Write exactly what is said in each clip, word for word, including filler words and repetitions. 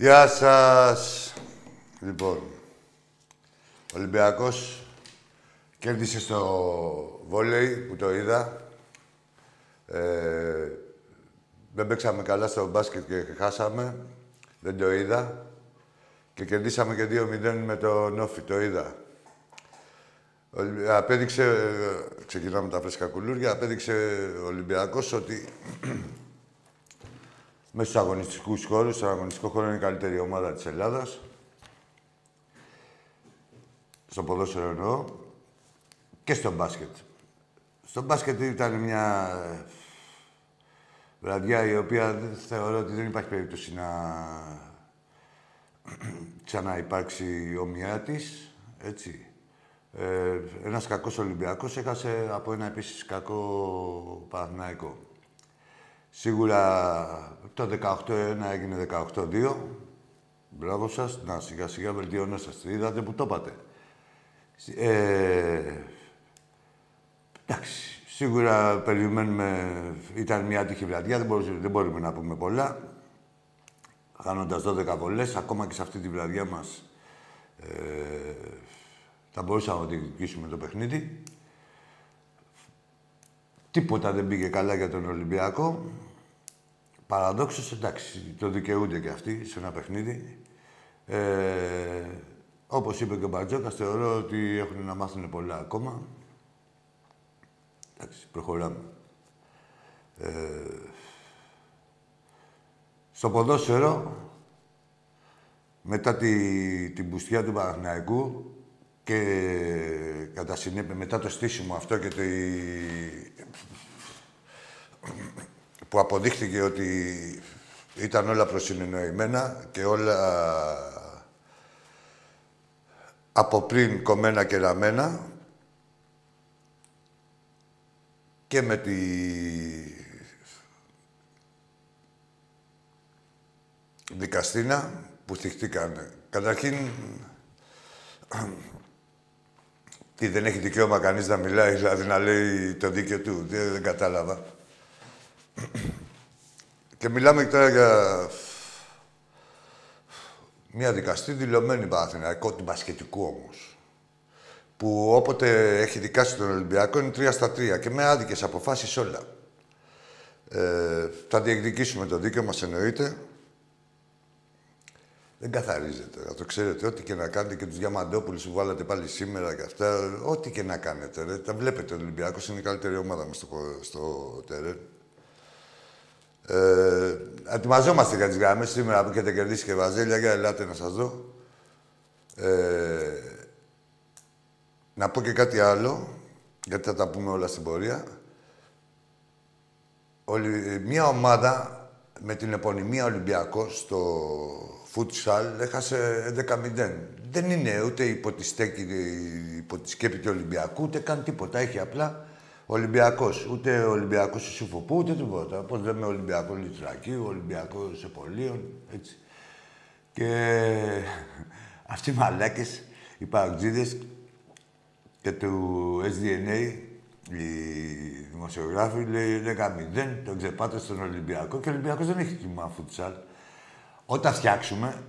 Γεια σας. Λοιπόν, ο Ολυμπιακός κέρδισε στο βόλεϊ που το είδα. Ε, δεν παίξαμε καλά στο μπάσκετ και χάσαμε. Δεν το είδα. Και κερδίσαμε και δύο μηδέν με τον Όφι. Το είδα. Απέδειξε, ξεκινάμε τα φρέσκα κουλούρια, απέδειξε ο Ολυμπιακός ότι μέσα στους αγωνιστικούς χώρους, στον αγωνιστικό χώρο είναι η καλύτερη ομάδα της Ελλάδας. Στο ποδόσφαιρο εννοώ. Και στο μπάσκετ. Στο μπάσκετ ήταν μια βραδιά η οποία θεωρώ ότι δεν υπάρχει περίπτωση να ξαναυπάρξει ομοιά της. Έτσι. Ε, ένας κακός Ολυμπιακός έχασε από ένα επίσης κακό Παναθηναϊκό. Σίγουρα το δεκαοκτώ ένα έγινε δεκαοκτώ δύο. Μπράβο σας. Να, σιγά σιγά βελτιωνόσαστε. Είδατε που το είπατε. Ε, εντάξει, σίγουρα περιμένουμε. Ήταν μια άτυχη βραδιά, δεν, μπορούμε, δεν μπορούμε να πούμε πολλά. Χάνοντας δώδεκα βολές, ακόμα και σε αυτή τη βραδιά μας ε, θα μπορούσαμε να διεκδικήσουμε το παιχνίδι. Τίποτα δεν πήγε καλά για τον Ολυμπιακό. Παραδόξως, εντάξει, το δικαιούνται και αυτοί σε ένα παιχνίδι. Ε, όπως είπε και ο Μπαρτζόκας, θεωρώ ότι έχουν να μάθουν πολλά ακόμα. Εντάξει, προχωράμε. Ε, στο ποδόσφαιρο, μετά τη, την πουστιά του Παναθηναϊκού και κατά συνέπεια μετά το στήσιμο αυτό και τη, που αποδείχθηκε ότι ήταν όλα προσυνεννοημένα και όλα από πριν κομμένα και ραμμένα και με τη δικαστίνα που θυχτήκαν. Καταρχήν, τι, δεν έχει δικαίωμα κανείς να μιλάει, δηλαδή να λέει το δίκαιο του. Δεν, δεν κατάλαβα. Και μιλάμε τώρα για μια δικαστή δηλωμένη Παναθηναϊκό, την Πασχετικού όμως, που όποτε έχει δικάσει τον Ολυμπιακό είναι τρία στα τρία και με άδικες αποφάσεις όλα. Ε, θα διεκδικήσουμε το δίκαιο μας, εννοείται. Δεν καθαρίζετε, να το ξέρετε. Ό,τι και να κάνετε και τους Διαμαντόπουλους που βάλατε πάλι σήμερα και αυτά, ό,τι και να κάνετε. Ρε. Τα βλέπετε, ο Ολυμπιακός είναι η καλύτερη ομάδα μας στο, στο τερέν. Ε, ετοιμαζόμαστε για τις γραμμές. Σήμερα που έχετε κερδίσει και βαζέλια, για ελάτε να σας δω. Ε, να πω και κάτι άλλο, γιατί θα τα πούμε όλα στην πορεία. Ολυ... Μια ομάδα με την επωνυμία Ολυμπιακός στο futsal έχασε έντεκα μηδέν. δεν είναι ούτε υπό τη, στέκη, υπό τη σκέπη του Ολυμπιακού, ούτε καν τίποτα. Έχει απλά Ολυμπιακός. Ούτε Ολυμπιακός του Σουφοπού, ούτε τίποτα. Πώς λέμε Ολυμπιακό Λιτρακίου, Ολυμπιακό Επολίων, έτσι. Και αυτοί οι μαλάκες, οι παουτζίδες και του ες ντι εν έι, οι δημοσιογράφοι, λέει δέκα μηδέν, τον ξεπάτε στον Ολυμπιακό και ο Ολυμπιακός δεν έχει κοιμά φουτσάλ. Όταν φτιάξουμε,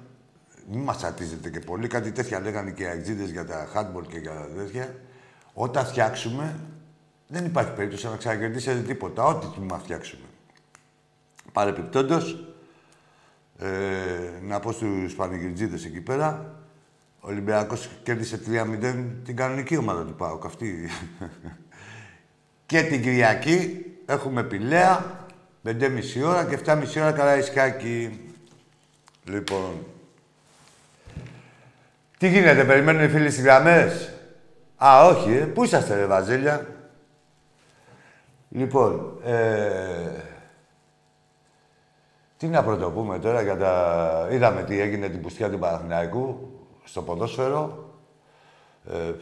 μην μας ατίζετε και πολύ, κάτι τέτοια λέγανε και οι αεξίδες για τα handball και για τα τέτοια. Όταν φτιάξουμε, δεν υπάρχει περίπτωση να ξανακερδίσετε τίποτα, ό,τι κοιμά φτιάξουμε. Παρεπιπτόντως, ε, να πω στους πανηγυρτζίδες εκεί πέρα, ο Ολυμπιακός κέρδισε τρία μηδέν την κανονική ομάδα του ΠΑΟΚ, αυτή. Και την Κυριακή έχουμε Πηλαία, πέντε και μισή ώρα και εφτά και μισή ώρα Καραϊσκάκη. Λοιπόν, τι γίνεται, περιμένουν οι φίλοι στις γραμμές. Α, όχι, ε. Πού είσαστε ρε Βαζέλια. Λοιπόν, ε... τι να πρωτοπούμε τώρα για τα... Είδαμε τι έγινε την πουστιά του Παναθηναϊκού στο ποδόσφαιρο. Ε...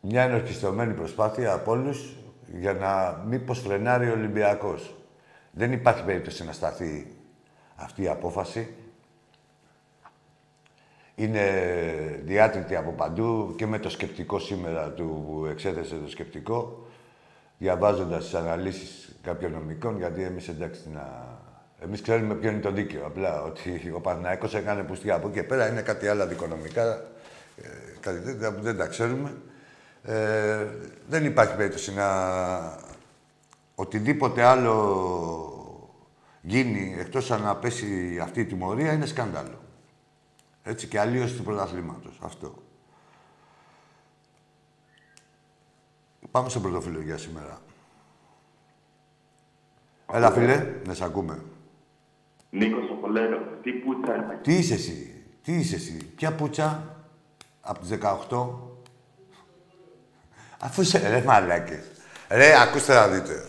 Μια ενορχιστρωμένη προσπάθεια από όλους για να μήπως φρενάρει ο Ολυμπιακός. Δεν υπάρχει περίπτωση να σταθεί αυτή η απόφαση. Είναι διάτρητη από παντού και με το σκεπτικό σήμερα του που εξέθεσε το σκεπτικό, διαβάζοντας τις αναλύσεις κάποιων νομικών, γιατί εμείς εντάξει να... Εμείς ξέρουμε ποιο είναι το δίκαιο, απλά ότι ο Παναθηναϊκός έκανε πουστιά. Από εκεί πέρα είναι κάτι άλλα δικονομικά, κάτι τέτοια που δεν τα ξέρουμε. Ε, δεν υπάρχει περίπτωση να... Οτιδήποτε άλλο γίνει, εκτός αν να πέσει αυτή η τιμωρία, είναι σκάνδαλο. Έτσι και αλλίωση του πρωταθλήματος. Αυτό. Πάμε στον πρωτοφύλλο για σήμερα. Έλα, φίλε, να σ' ακούμε. Νίκος Σοκολέρο, τι πουτσα είναι. Τι είσαι εσύ, τι είσαι εσύ. Ποια πουτσα, από τις δεκαοκτώ. Αφού είσαι, ρε μαλάκες. Ρε, ακούστε να δείτε.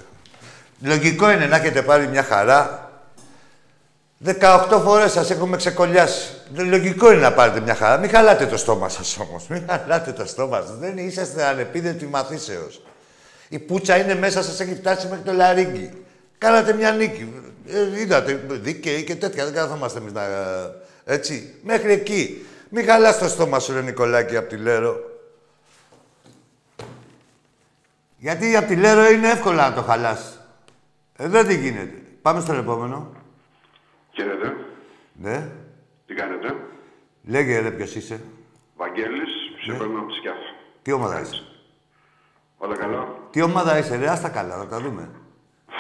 Λογικό είναι να έχετε πάρει μια χαρά. δεκαοκτώ φορές σας έχουμε ξεκολλιάσει. Λογικό είναι να πάρετε μια χαρά. Μην χαλάτε το στόμα σας όμως. Μην χαλάτε το στόμα σας. Δεν είσαστε ανεπίδευτοι μαθήσεως. Η πουτσα είναι μέσα σας, έχει φτάσει μέχρι το λαρύγγι. Κάνατε μια νίκη. Ε, είδατε, δίκαιοι και τέτοια. Δεν καθόμαστε εμείς να... Έτσι. Μέχρι εκεί. Μην χαλάς το στόμα σου, ρε Νικολάκη, απ' τη Λέρο. Γιατί απ' τη Λέρο είναι εύκολα να το χαλάσει. Εδώ τι γίνεται. Πάμε στον επόμενο. Χαίρετε. Ναι. Τι κάνετε. Λέγε ρε ποιος είσαι. Βαγγέλης, σε παίρνω από τη Σκιάθα. Τι ομάδα είσαι. Όλα καλά. Τι ομάδα είσαι ρε, ας τα καλά, να τα δούμε.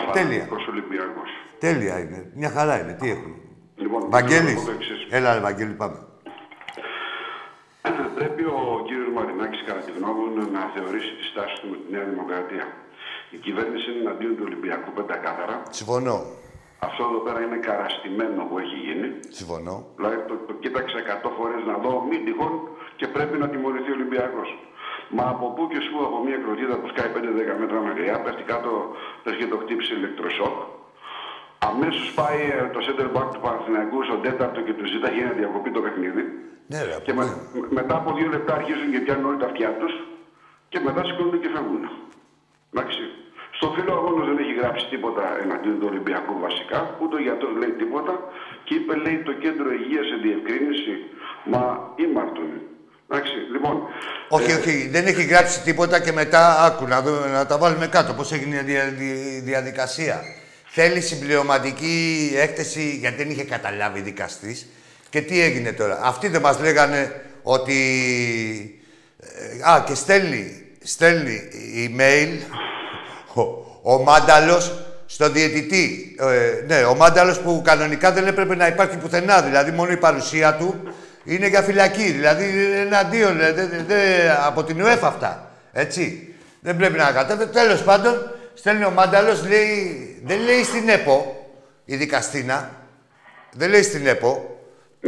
Φα, τέλεια. Ολυμπιακός. Τέλεια είναι. Μια χαρά είναι. Τι έχουμε. Λοιπόν, Βαγγέλης. Έλα ρε Βαγγέλη, πάμε. Πρέπει ο κύριος Μαρινάκης, κατά τη γνώμη μου, να θεωρήσει τη στάση του με τη Νέα Δημοκρατία. Η κυβέρνηση είναι εναντίον του Ολυμπιακού πεντακάθαρα. Συμφωνώ. Αυτό εδώ πέρα είναι καραστημένο που έχει γίνει. Συμφωνώ. Δηλαδή το, το κοίταξα εκατό φορές να δω, μη τυχόν και πρέπει να τιμωρηθεί ο Ολυμπιακός. Μα από πού και σου, από μια κροτίδα που σκάει πέντε δέκα μέτρα μακριά, πέφτει κάτω, πες και το χτύψει ηλεκτροσόκ. Αμέσως πάει το center back του Παναθηναϊκού στον τέταρτο και του ζητά για να διακοπεί το παιχνίδι. Ναι, ρε, και με, με, μετά από δύο λεπτά αρχίζουν και πιάνουν όλοι τα αυτιά τους και μετά σηκώνουν και φεύγουν. Εντάξει. Στο φίλο αγώνας δεν έχει γράψει τίποτα εναντίον του Ολυμπιακού βασικά, ούτε ο γιατρός λέει τίποτα και είπε λέει το κέντρο υγείας σε διευκρίνηση, μα ήμαρτον. Εντάξει, λοιπόν. Όχι, ε... όχι, δεν έχει γράψει τίποτα και μετά άκου να, δω, να τα βάλουμε κάτω. Πώς έγινε η δια, δια, διαδικασία. Θέλει συμπληρωματική έκθεση, γιατί δεν είχε καταλάβει δικαστής. Και τι έγινε τώρα. Αυτοί δεν μας λέγανε ότι... Α, και στέλνει, στέλνει email ο, ο Μάνταλος στον διαιτητή. Ε, ναι, ο Μάνταλος που κανονικά δεν έπρεπε να υπάρχει πουθενά. Δηλαδή, μόνο η παρουσία του είναι για φυλακή. Δηλαδή, εναντίον, δε, δε, δε, από την ΟΥΕΦΑ αυτά. Έτσι. Δεν πρέπει να κατέβει. Τέλος πάντων, στέλνει ο Μάνταλος, λέει... Δεν λέει στην ΕΠΟ, η δικαστίνα. Δεν λέει στην ΕΠΟ.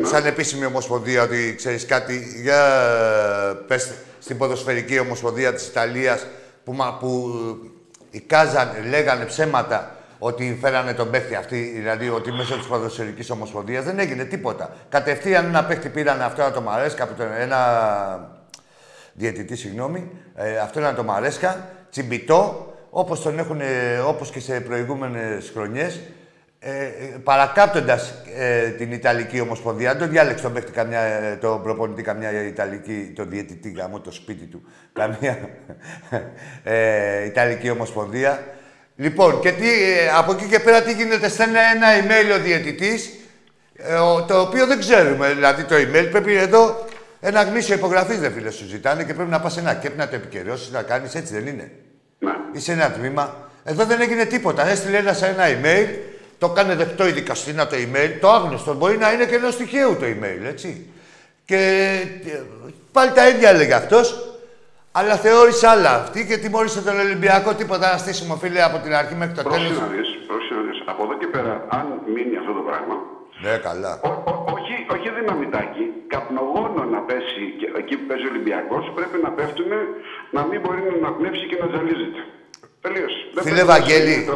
Σαν επίσημη ομοσπονδία, ότι ξέρεις κάτι, για πες στην ποδοσφαιρική ομοσπονδία της Ιταλίας που, μα, που εικάζαν, λέγανε ψέματα ότι φέρανε τον παίχτη αυτή, δηλαδή ότι μέσω τη ποδοσφαιρική ομοσπονδία δεν έγινε τίποτα. Κατευθείαν ένα παίχτη πήραν αυτό να το Μαρέσκα, ένα διαιτητή, συγγνώμη, ε, αυτό να το Μαρέσκα, τσιμπιτό, όπως τον έχουν, όπως και σε προηγούμενες χρονιές, ε, παρακάπτοντας ε, την Ιταλική Ομοσπονδία. Δεν τον διάλεξε τον παίχτη καμιά, τον προπονητή καμιά Ιταλική, τον διαιτητή γαμό, το σπίτι του, καμιά ε, Ιταλική Ομοσπονδία. Λοιπόν, και τι, από εκεί και πέρα τι γίνεται, στέλνει ένα email ο διαιτητής, ε, το οποίο δεν ξέρουμε, δηλαδή το email πρέπει εδώ ένα γνήσιο υπογραφή, δεν φίλε, σου ζητάνε και πρέπει να πας ένα κέπ να το επικαιρώσεις, να κάνεις, έτσι δεν είναι. Ναι. Είσαι ένα τμήμα. Εδώ δεν έγινε τίποτα. Έστειλε ένα σε ένα email, το κάνε δεκτό η δικαστήνα το email, το άγνωστο. Μπορεί να είναι και ενός τυχαίου το email, έτσι. Και πάλι τα ίδια έλεγε αυτός, αλλά θεώρησε άλλα αυτή και τιμώρησε τον Ολυμπιακό. Τίποτα ένα στήσιμο, φίλε, από την αρχή μέχρι το τέλος. Πρόσεχε να δεις, πρόσεχε να δεις. Από εδώ και πέρα, αν μείνει αυτό το πράγμα. Ναι, καλά. Ο, ο, όχι, όχι δυναμητάκι, καπνογόνο να πέσει εκεί που παίζει ο Ολυμπιακός, πρέπει να πέφτουνε, να μην μπορεί να αναπνεύσει και να ζαλίζεται. Τελείως. Φίλε Βαγγέλη,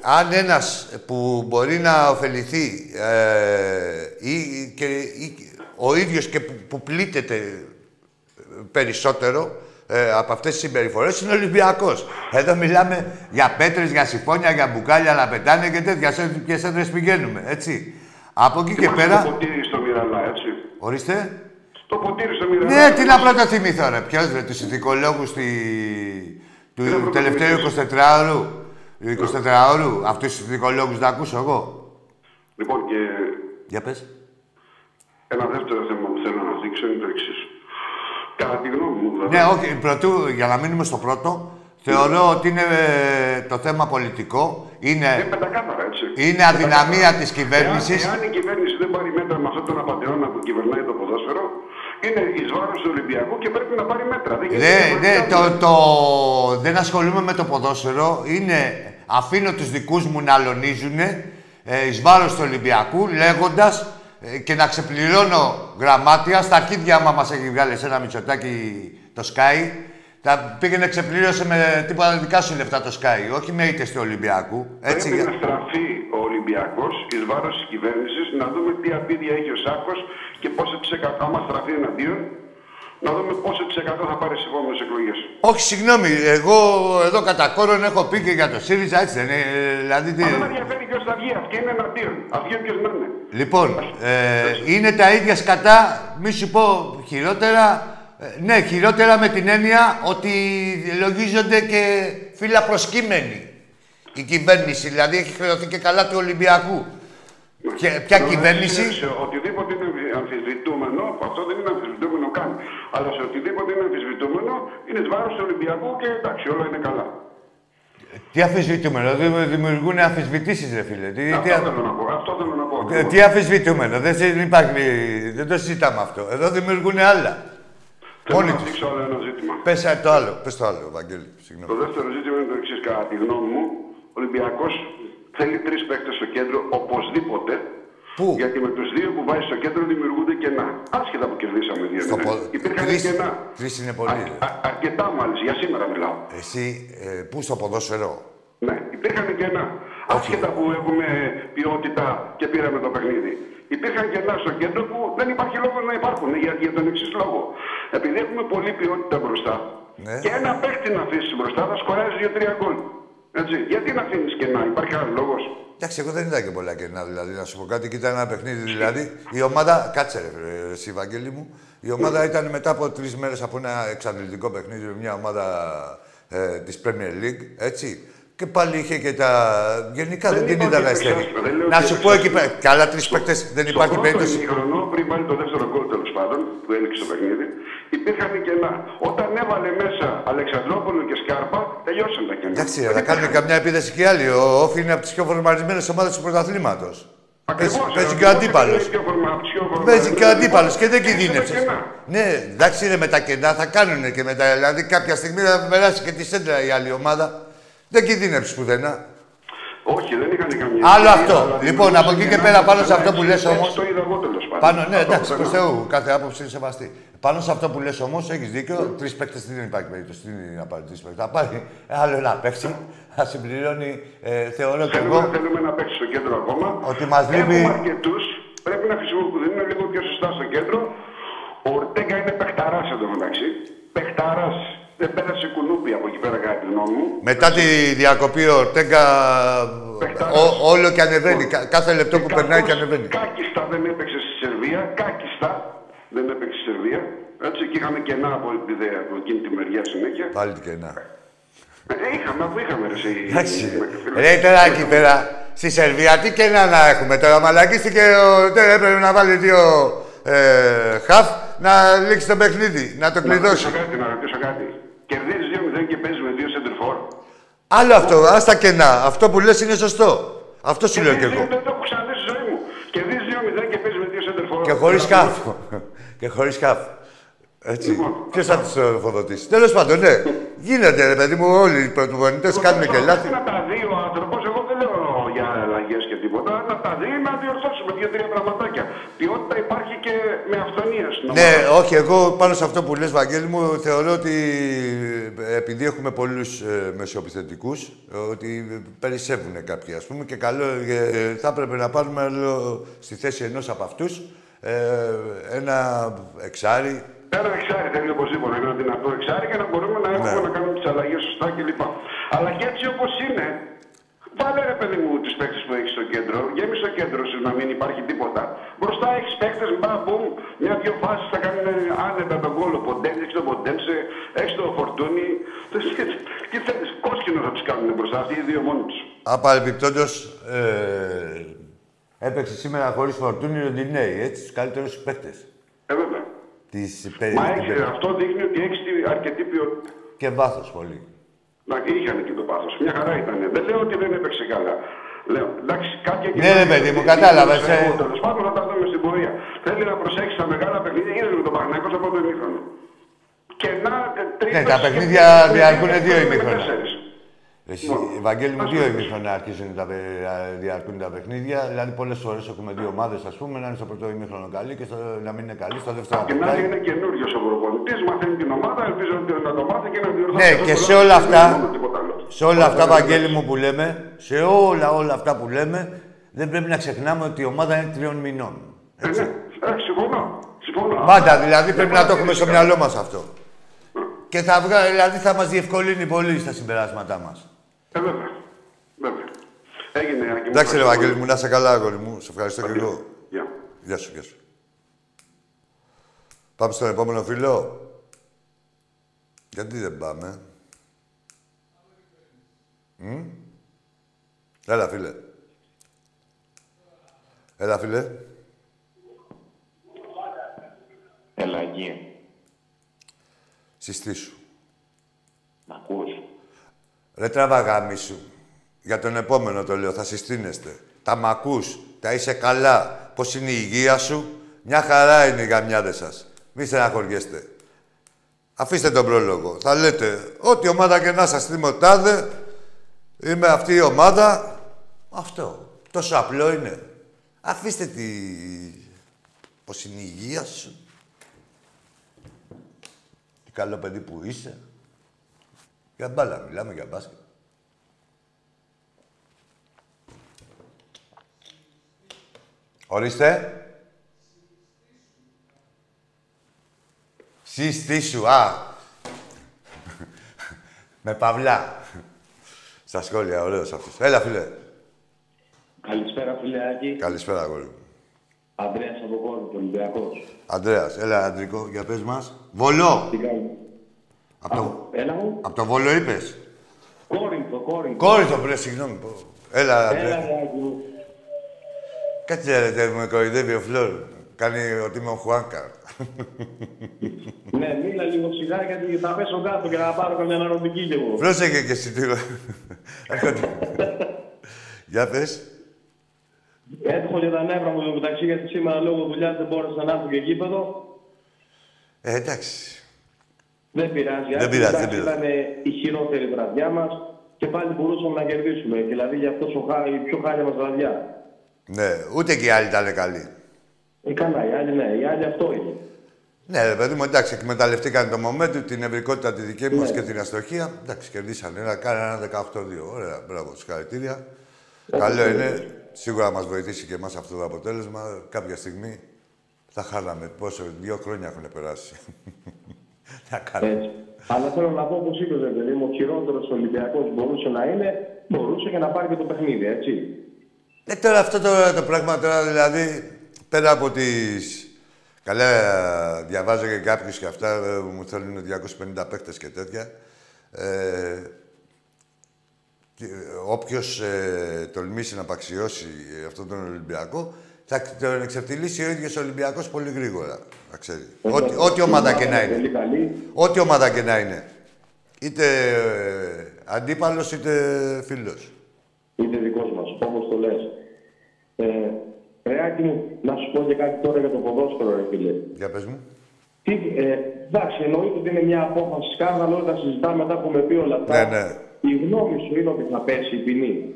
αν ένας που μπορεί να ωφεληθεί ε, ή, και, ή, ο ίδιος και που, που πλήττεται περισσότερο ε, από αυτές τις συμπεριφορές είναι ο Ολυμπιακός. Εδώ μιλάμε για πέτρες, για συμφώνια, για μπουκάλια να πετάνε και τέτοια. Σε ποιες έντρες πηγαίνουμε, έτσι. Από εκεί και πέρα. Το ποτήρι στο Μυραλά, έτσι. Ορίστε. Το ποτήρι στο Μυραλά. Ναι, τι να πρώτα θυμήθω, ρε. Ποιος, ρε, τους ηθικολόγους στη... του το τελευταίου εικοσιτετράωρου. εικοσιτετράωρου. Αυτούς τους ηθικολόγους να ακούσω εγώ. Λοιπόν, και. Για πες. Ένα δεύτερο θέμα που θέλω να δείξω είναι το εξής. Κατά τη γνώμη μου, δηλαδή. Ναι, όχι, πρωτού, για να μείνουμε στο πρώτο. Θεωρώ ότι είναι το θέμα πολιτικό. Είναι, έτσι. Είναι αδυναμία της κυβέρνησης. Εάν, εάν η κυβέρνηση δεν πάρει μέτρα με αυτόν τον απατεώνα που κυβερνάει το ποδόσφαιρο, είναι εις βάρος του Ολυμπιακού και πρέπει να πάρει μέτρα. Δεν ναι, ναι, το, το, το, δεν ασχολούμαι με το ποδόσφαιρο. Είναι, αφήνω τους δικούς μου να αλωνίζουν εις βάρος του Ολυμπιακού, λέγοντας ε, και να ξεπληρώνω γραμμάτια. Στα αρχίδια άμα μας έχει βγάλει σε ένα Μητσοτάκι το ΣΚΑΙ, τα πήγαινε, ξεπλήρωσε με τίποτα δικά σου λεφτά το ΣΚΑΙ, όχι με ήτες του Ολυμπιακού. Έτσι. Πρέπει να στραφεί ο Ολυμπιακός εις βάρος της κυβέρνησης, να δούμε τι απίδια έχει ο Σάκος και πόσα τοις εκατό άμα στραφεί εναντίον, να δούμε πόσα τοις εκατό θα πάρει στις επόμενες εκλογές. Όχι, συγγνώμη, εγώ εδώ κατά κόρον έχω πει και για το ΣΥΡΙΖΑ, έτσι δεν είναι. Δηλαδή, τι... Αλλά δεν ενδιαφέρει ποιος θα βγει, αυτή είναι εναντίον. Αυτή είναι ποιος να είναι. Λοιπόν, ε, είναι τα ίδια σκατά, μη σου πω χειρότερα. Ναι, χειρότερα με την έννοια ότι λογίζονται και φύλλα προσκύμενοι. Η κυβέρνηση, δηλαδή, έχει χρεωθεί και καλά του Ολυμπιακού. Και ποια Λε, κυβέρνηση... Σε οτιδήποτε είναι αμφισβητούμενο, αυτό δεν είναι αμφισβητούμενο καν, αλλά σε οτιδήποτε είναι αμφισβητούμενο, είναι εις βάρος του Ολυμπιακού και εντάξει, όλα είναι καλά. Τι αμφισβητούμενο, δημιουργούν αμφισβητήσεις, ρε φίλε. Τι, αυτό, τι α... θέλω να πω, αυτό θέλω να πω. Τι, τι αμφισβητούμενο, δεν, υπάρχει, δεν το συζητάμε αυτό. Εδώ δημιουργούν άλλα. Θέλω να δείξω άλλο ένα ζήτημα. Πες το άλλο, πες το άλλο, Βαγγέλη. Συγγνώμη. Το δεύτερο ζήτημα είναι το εξής. Κατά τη γνώμη μου, ο Ολυμπιακός θέλει τρεις παίκτες στο κέντρο οπωσδήποτε. Πού? Γιατί με τους δύο που βάζει στο κέντρο δημιουργούνται κενά. Άσχετα που κερδίσαμε δύο. Πο... Υπήρχαν κενά. Τρεις είναι πολύ. Α, α, αρκετά μάλιστα, για σήμερα μιλάω. Εσύ, ε, πού στο ποδόσφαιρο. Ναι, υπήρχαν κενά. Okay. Άσχετα που έχουμε ποιότητα και πήραμε το παιχνίδι. Υπήρχαν κενά στο κέντρο που δεν υπάρχει λόγο να υπάρχουν για, για τον εξής λόγο. Επειδή έχουμε πολλή ποιότητα μπροστά, ναι, και ένα παίκτη να αφήσει μπροστά θα σκοράζει δύο τρία γκολ. Έτσι. Γιατί να αφήνει κενά, υπάρχει άλλο λόγο. Εντάξει, εγώ δεν είδα και πολλά κενά, δηλαδή να σου πω κάτι. Κοίτα ένα παιχνίδι, δηλαδή η ομάδα. Κάτσε, ρε, εσύ, Βαγγέλη μου. Η ομάδα ήταν μετά από τρεις μέρες από ένα εξαντλητικό παιχνίδι με μια ομάδα ε, της Πρέμιερ Λίγκ, έτσι. Και πάλι είχε και τα. Γενικά δεν, δεν την είδα να ειστερεί. Να σου πω εκεί πέρα. Καλά, τρεις παίκτες δεν υπάρχει περίπτωση. Χρονό, πριν πάλι το δεύτερο γκολ, τέλος πάντων, που έληξε το παιχνίδι, υπήρχαν κενά. Όταν έβαλε μέσα Αλεξανδρόπουλο και Σκάρπα, τελειώσαν τα κενά. Εντάξει, θα κάνουν καμιά επίδεση και άλλοι. Ο Όφη είναι από τις πιο φορμαρισμένες ομάδες του πρωταθλήματος. Παίζει και ο αντίπαλος. Παίζει και ο αντίπαλος και δεν κινδύνεψε. Ναι, εντάξει, είναι με τα κενά, θα κάνουν και μετά. Δηλαδή κάποια στιγμή θα περάσει και τη σέντρα η άλλη ομάδα. Δεν κινδύνεψε πουθενά. Όχι, δεν είχαν καμία. Άλλο αυτό. Λοιπόν, από εκεί και πέρα, πάνω σε αυτό που λες όμως. Το είδα εγώ τέλος πάντων. Ναι, εντάξει, προς Θεού, κάθε άποψη είναι σεβαστή. Πάνω σε αυτό που λες όμως, έχεις δίκιο. Τρεις παίκτες δεν υπάρχει περίπτωση. Τι είναι να πάρει τρεις παίκτες. Θα πάρει άλλο ένα παίκτη. Θα συμπληρώνει, θεωρώ και εγώ. Θέλουμε να παίξει στο κέντρο ακόμα. Ότι μας λείπει. Πρέπει να χρησιμοποιούμε λίγο πιο σωστά στο κέντρο. Ο Ορτέγκα είναι παιχταράς εδώ μεταξύ. Παιχταράς. Δεν πέρασε κουνούπι από εκεί πέρα, κατά τη γνώμη μου. Μετά τη διακοπή ο Ορτέγκα όλο και ανεβαίνει. Ο... Κάθε λεπτό που περνάει και ανεβαίνει. Κάκιστα δεν έπαιξε στη Σερβία. Κάκιστα δεν έπαιξε στη Σερβία. Έτσι και είχαμε κενά από, από εκείνη τη μεριά συνέχεια. Πάλι κενά. Ε, είχαμε, αφού είχαμε ρε. Εντάξει. Ρε τώρα εκεί πέρα. Στη Σερβία τι κενά να έχουμε τώρα. Μαλακίστηκε ο... Τώρα έπρεπε να βάλει δύο ε, χαφ να λήξει το παιχνίδι. Να το κλειδώσει. Να ρωτήσω κάτι. Κερδίζει δύο μηδέν και παίζει με δύο σεντερφόρ. Άλλο αυτό, ας τα κενά. Αυτό που λες είναι σωστό. Αυτό σου λέω και εγώ. Δεν το έχω ξαναδεί στη ζωή μου. Κερδίζει δύο μηδέν και παίζει με δύο σεντερφόρ. Και χωρίς κάφο. Και χωρίς κάφο. Έτσι. Ποιο θα του τροφοδοτήσει. Τέλος πάντων, ναι. Γίνεται ρε παιδί μου, όλοι οι πρωτοβουλευτές κάνουν και λάθη. Ένα από τα δύο άνθρωπο, εγώ δεν λέω για αλλαγές και τίποτα. Ένα από τα δύο να διορθώσουμε δύο-τρία πραγματάκια. Ποιότητα υπάρχει και με αυθονία. Ναι, όχι, εγώ πάνω σε αυτό που λες, Βαγγέλη μου, θεωρώ ότι επειδή έχουμε πολλούς ε, μεσοεπιθετικούς, ότι περισσεύουν κάποιοι ας πούμε και καλό ε, θα έπρεπε να πάρουμε άλλο, στη θέση ενός από αυτούς ε, ένα εξάρι. Ένα εξάρι θέλει οπωσδήποτε, ένα δυνατό εξάρι για να μπορούμε να έχουμε ναι. να κάνουμε τις αλλαγές σωστά κλπ. Αλλά και έτσι όπως είναι, βάλε ρε παιδί μου τους παίκτες που έχεις στο κέντρο, γέμισε το κέντρο σου να μην υπάρχει τίποτα. Μπροστά έχεις παίκτες, μπα, μπουμ, μια-δυο φάσεις θα κάνουν άνετα τον κόλο. Ποντέμψε, έχεις το ποντέμψε, έχεις το φορτούνι. Τι θέλεις, κόσκινο θα τους κάνουν μπροστά, αυτοί οι δύο μόνοι τους. Απαρεπιπτόντως, ε, έπαιξε σήμερα χωρίς φορτούνι ο Ντινέι, έτσι, τους καλύτερους παίκτες. Ε, βέβαια. Περι... Μα έχεις, περι... αυτό δείχνει ότι έχεις αρκετή ποιότητα. Και βάθος πολύ. Να είχαν και το βάθος. Μια χαρά ήταν. Δεν λέω ότι δεν έπαιξε καλά. Λέω, εντάξει, κάποια και... Ναι, ρε παιδί μου, κατάλαβες. Τέλος πάντων, θα τα δούμε στην πορεία. Θέλει να προσέξεις τα μεγάλα παιχνίδια. Είναι με τον Παναθηναϊκό στο πρώτο ημίχρονο. Και να... Ναι, τα παιχνίδια διαρκούν δύο ημίχρονα. Εσύ, Ευαγγέλη μου, δύο ημίχρονα αρχίζουν να διαρκούν τα παιχνίδια. Δηλαδή, πολλές φορές έχουμε δύο ομάδες, ας πούμε, να είναι στο πρώτο ημίχρονο καλή και στο, να μην είναι καλή στο δεύτερο. Και να είναι καινούριος ο προπονητής, μαθαίνει την ομάδα, ελπίζω να το μάθει και να διορθώσει. Ναι, και σε όλα αυτά, σε όλα αυτά, Ευαγγέλη μου, που λέμε, σε όλα, όλα αυτά που λέμε, δεν πρέπει να ξεχνάμε ότι η ομάδα είναι τριών μηνών. Έτσι. Ε, ναι, συμφωνώ. Πάντα, δηλαδή, πρέπει να το έχουμε στο μυαλό μας αυτό. Και θα βγάλει, δηλαδή, θα μας διευκολύνει πολύ στα συμπεράσματά μας. Ε, βέβαια. Βέβαια. Έγινε αρκετά. Εντάξει, Ευαγγέλη μου, να είσαι καλά, αγόρι μου. Σε ευχαριστώ και εγώ. Γεια. Γεια σου, γεια σου. Πάμε στον επόμενο φίλο. Γιατί δεν πάμε. Μ? Έλα, φίλε. Έλα, φίλε. Έλα, εκεί. Συστήσου. Μ' ακούς. Ρε τραβαγάμι σου. Για τον επόμενο το λέω, θα συστήνεστε. Τα μ' ακούς, τα είσαι καλά, πώς είναι η υγεία σου. Μια χαρά είναι οι γαμιάδες σας. Μη στεναχωριέστε. Αφήστε τον πρόλογο. Θα λέτε, ό,τι ομάδα και να σας τιμωτάδε, είμαι αυτή η ομάδα. Αυτό. Τόσο απλό είναι. Αφήστε τη... πώς είναι η υγεία σου. Τι καλό παιδί που είσαι. Για μπάλα, μιλάμε για μπάσκετ. Ορίστε. Συστήσου, α. Με παυλά. Στα σχόλια, ωραίος αυτός. Έλα, φίλε. Καλησπέρα, φίλε Άκη. Καλησπέρα, αγόρι μου. Ανδρέας από Κόρδο, Ολυμπιακός. Ανδρέας, έλα, Αντρικό, για πες μας. Βολό. Τι κάνουμε. Από το... Απ' το Βόλο είπες. Κόρινθο, Κόρινθο. Κόρινθο, πρέ, συγγνώμη. Έλα, Αντρέα. Έλα, Άκη. Κάτσε, λέτε, με κοροϊδεύει ο Φλόρ. Κάνει ότι είμαι ο Χουάνκα. Ναι, μίλα λίγο ψυχά, γιατί θα πέσω κάτω και να πάρω καμιά αναρωτική κι εγώ. Πρόσεχε και εσύ τίγο. Για πες. Έτυχο για τα νεύρα μου, μεταξύ, γιατί σήμερα λόγω δουλειάς δεν μπόρεσα να έρθω και γήπεδο. Ε, εντάξει. Δεν πειράζει, δεν πειράζει. Ήταν η χειρότερη βραδιά μας. και πάλι μπορούσαμε να κερδίσουμε. Δηλαδή για αυτό η πιο χάλια μας βραδιά. Ναι, ούτε και οι άλλοι ήταν καλοί. Ε, καλά, οι άλλοι ναι, οι άλλοι αυτό είναι. Ναι, ρε παιδί μου, εντάξει, εκμεταλλευτήκαν το momentum, την ευρικότητα τη δική ναι. μας και την αστοχία. Εντάξει, κερδίσανε ένα, κάνανε ένα δεκαοκτώ δύο. Ωραία, μπράβο, συγχαρητήρια. Καλό είναι, σίγουρα μας βοηθήσει και εμάς αυτό το αποτέλεσμα. Κάποια στιγμή θα χάναμε. Πόσο, δύο χρόνια έχουν περάσει. Να κάνουμε. Αλλά θέλω να πω, όπως είπες, ρε παιδί μου, ο χειρότερος Ολυμπιακός μπορούσε να είναι, μπορούσε και να πάρει και το παιχνίδι, έτσι. Ε, τώρα αυτό το, το πράγμα τώρα, δηλαδή, πέρα από τις. Καλά, διαβάζω και κάποιους και αυτά, μου θέλουν διακόσιοι πενήντα παίκτες και τέτοια. Ε, όποιος ε, τολμήσει να απαξιώσει αυτόν τον Ολυμπιακό, θα τον εξευτελίσει ο ίδιος ο Ολυμπιακός πολύ γρήγορα, να ξέρει. Ό,τι ομάδα και να είναι. Ό,τι ομάδα και να είναι. Είτε ε, αντίπαλος, είτε φίλος. Είτε δικός μας, όπως το λες. Ε, Ρε Άκη μου, να σου πω και κάτι τώρα για το ποδόσφαιρο, ρε φίλε. Για πες μου. Τι, ε, εντάξει, εννοείται ότι είναι μια απόφαση σκάνδαλο, όταν συζητάμε μετά που με πει όλα αυτά. Ναι, ναι. Η γνώμη σου είναι ότι θα πέσει η ποινή.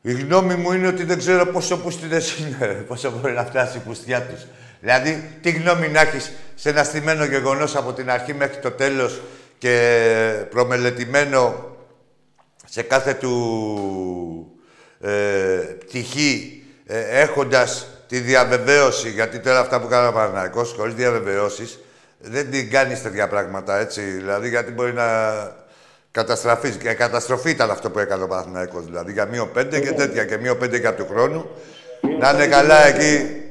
Η γνώμη μου είναι ότι δεν ξέρω πόσο πουστιδές είναι, πόσο μπορεί να φτάσει η πουστιά τους. Δηλαδή, τι γνώμη να έχεις σε ένα στημένο γεγονός από την αρχή μέχρι το τέλος και προμελετημένο σε κάθε του ε, πτυχή. Ε, έχοντας τη διαβεβαίωση, γιατί τώρα αυτά που κάνει ο Παναθηναϊκός, χωρίς διαβεβαιώσεις, δεν την κάνεις τέτοια πράγματα, έτσι. Δηλαδή, γιατί μπορεί να καταστραφείς. Και καταστροφή ήταν αυτό που έκανε ο Παναθηναϊκός. Δηλαδή, για μείον πέντε και τέτοια, και μείον πέντε και από του χρόνου. Να είναι καλά εκεί.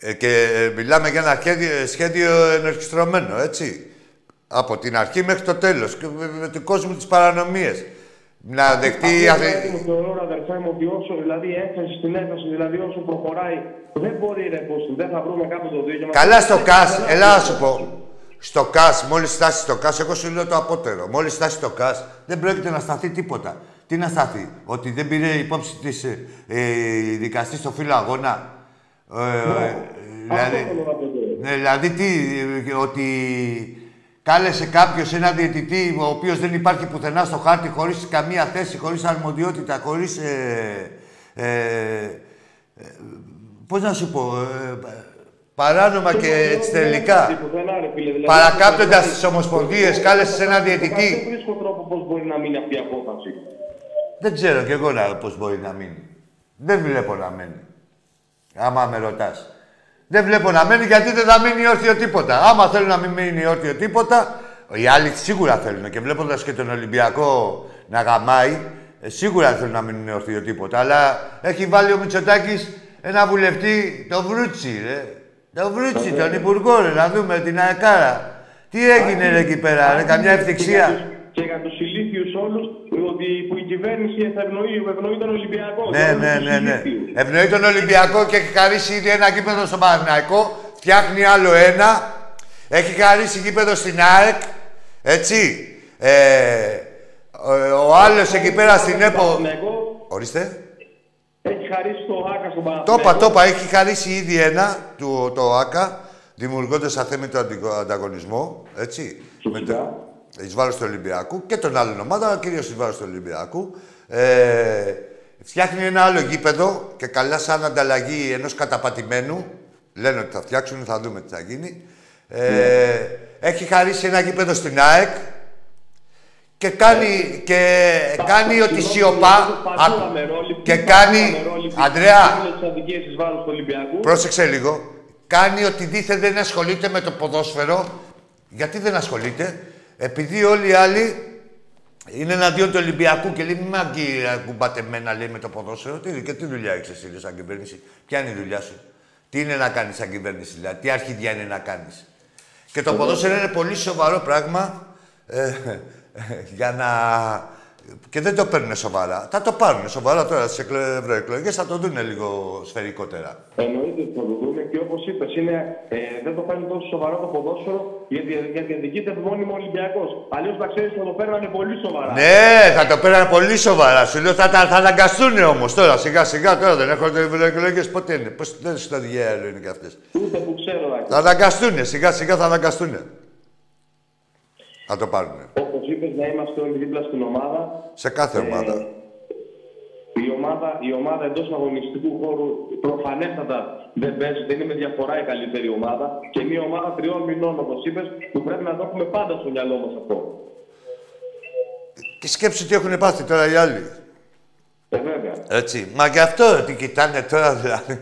Ε, και μιλάμε για ένα σχέδιο, σχέδιο ενορχιστρωμένο, έτσι. Από την αρχή μέχρι το τέλος. Και με τον κόσμο τις παρανομίες. Να δεχτεί αυτή. Εγώ θεωρώ, αδερφέ μου, ότι όσο δηλαδή έφτασε στην έφταση, δηλαδή όσο προχωράει, δεν μπορεί ρε πως δεν θα βρούμε κάπου το δίκαιο. Καλά στο ΚΑΣ, ελά να σου πω. Στο ΚΑΣ, μόλις στάσει στο ΚΑΣ, εγώ σου λέω το απότερο. Μόλις στάσει στο ΚΑΣ, δεν πρόκειται να σταθεί τίποτα. Τι να σταθεί, ότι δεν πήρε υπόψη τη ε, ε, δικαστή στο φύλλο αγώνα. Ε, ε, δηλαδή, ναι, δηλαδή τι, ε, ότι. Κάλεσε κάποιος ένα διαιτητή, ο οποίος δεν υπάρχει πουθενά στο χάρτη, χωρίς καμία θέση, χωρίς αρμοδιότητα, χωρίς... Ε, ε, ε, πώς να σου πω... Ε, παράνομα και έτσι τελικά. Παρακάπτοντας τις ομοσπονδίες, κάλεσε ένα διαιτητή. Δεν βρίσκω τρόπο πώς μπορεί να μείνει αυτή η απόφαση. Δεν ξέρω κι εγώ πώς μπορεί να μείνει. Δεν βλέπω να μένει. Άμα με ρωτάς. Δεν βλέπω να μένει γιατί δεν θα μείνει όρθιο τίποτα. Άμα θέλουν να μην μείνει όρθιο τίποτα, οι άλλοι σίγουρα θέλουν. Και βλέποντας και τον Ολυμπιακό να γαμάει, σίγουρα θέλουν να μείνει όρθιο τίποτα. Αλλά έχει βάλει ο Μητσοτάκης ένα βουλευτή, τον Βρούτσι, ρε. Τον Βρούτσι, τον υπουργό, ρε, να δούμε την αεκάρα. Τι έγινε ρε, εκεί πέρα, ρε, καμιά ευτυχία. Και για τους ηλίθιους όλους, ότι που η κυβέρνηση θα ευνοεί, ευνοεί τον Ολυμπιακό. Ναι, ναι, ναι, ναι. Ευνοεί τον Ολυμπιακό και έχει χαρίσει ήδη ένα γήπεδο στον Παναθηναϊκό, φτιάχνει άλλο ένα, έχει χαρίσει γήπεδο στην ΑΕΚ, έτσι. Ε, ο άλλος εκεί πέρα στην ΕΠΟ... Ορίστε. Έχει χαρίσει το ΆΚΑ στον Παναθηναϊκό. Τόπα, τόπα, έχει χαρίσει ήδη ένα, το, το ΆΚΑ, δημιουργώντας αθέμητο ανταγωνισμό, έτσι. Εις βάρος του Ολυμπιακού και των άλλων ομάδων, κυρίως εις βάρος του Ολυμπιακού. Ε, φτιάχνει ένα άλλο γήπεδο και καλά σαν ανταλλαγή ενός καταπατημένου. Λένε ότι θα φτιάξουν, θα δούμε τι θα γίνει. Ε, mm. Έχει χαρίσει ένα γήπεδο στην ΑΕΚ και κάνει, και κάνει ότι σιωπά... Και κάνει... Ανδρέα, πρόσεξε λίγο. Κάνει ότι δίθεν δεν ασχολείται με το ποδόσφαιρο. Γιατί δεν ασχολείται. Επειδή όλοι οι άλλοι είναι εναντίον του Ολυμπιακού και λέει μη με ακουμπάτε εμένα, λέει, με το ποδόσφαιρο. Τι, και τι δουλειά έχεις εσύ σαν κυβέρνηση. Ποια είναι η δουλειά σου. Τι είναι να κάνεις σαν κυβέρνηση, δηλαδή. Τι αρχιδιά είναι να κάνεις. Και το ποδόσφαιρο είναι πολύ σοβαρό πράγμα ε, για να... Και δεν το παίρνουν σοβαρά. Θα το πάρουν σοβαρά τώρα στις ευρωεκλογές, θα το δουν λίγο σφαιρικότερα. Εννοείται ότι θα το δούμε και όπως είπες, είναι, ε, δεν το παίρνουν τόσο σοβαρά το ποδόσφαιρο γιατί, γιατί διοικείται μόνιμο Ολυμπιακός. Αλλιώς θα ξέρεις θα το παίρνανε πολύ σοβαρά. Ναι, θα το παίρνανε πολύ σοβαρά. Σου λέω θα, θα, θα αναγκαστούν όμως τώρα σιγά σιγά. Τώρα δεν έχω ευρωεκλογές. Πότε είναι, πώς δεν στο διάλογο είναι και αυτές. Ούτε που ξέρω. Θα αναγκαστούν, σιγά σιγά θα αναγκαστούν. Θα το πάρουν. Όπως είπες, να είμαστε όλοι δίπλα στην ομάδα. Σε κάθε ε, ομάδα. Η ομάδα, η ομάδα εντός αγωνιστικού χώρου προφανέστατα δεν παίζει, δεν είναι με διαφορά η καλύτερη ομάδα. Και μια ομάδα τριών μηνών, όπως είπες, που πρέπει να το έχουμε πάντα στο μυαλό μας αυτό. Και σκέψου τι έχουν πάθει τώρα οι άλλοι. Ε, βέβαια. Έτσι. Μα γι' αυτό ότι κοιτάνε τώρα δηλαδή.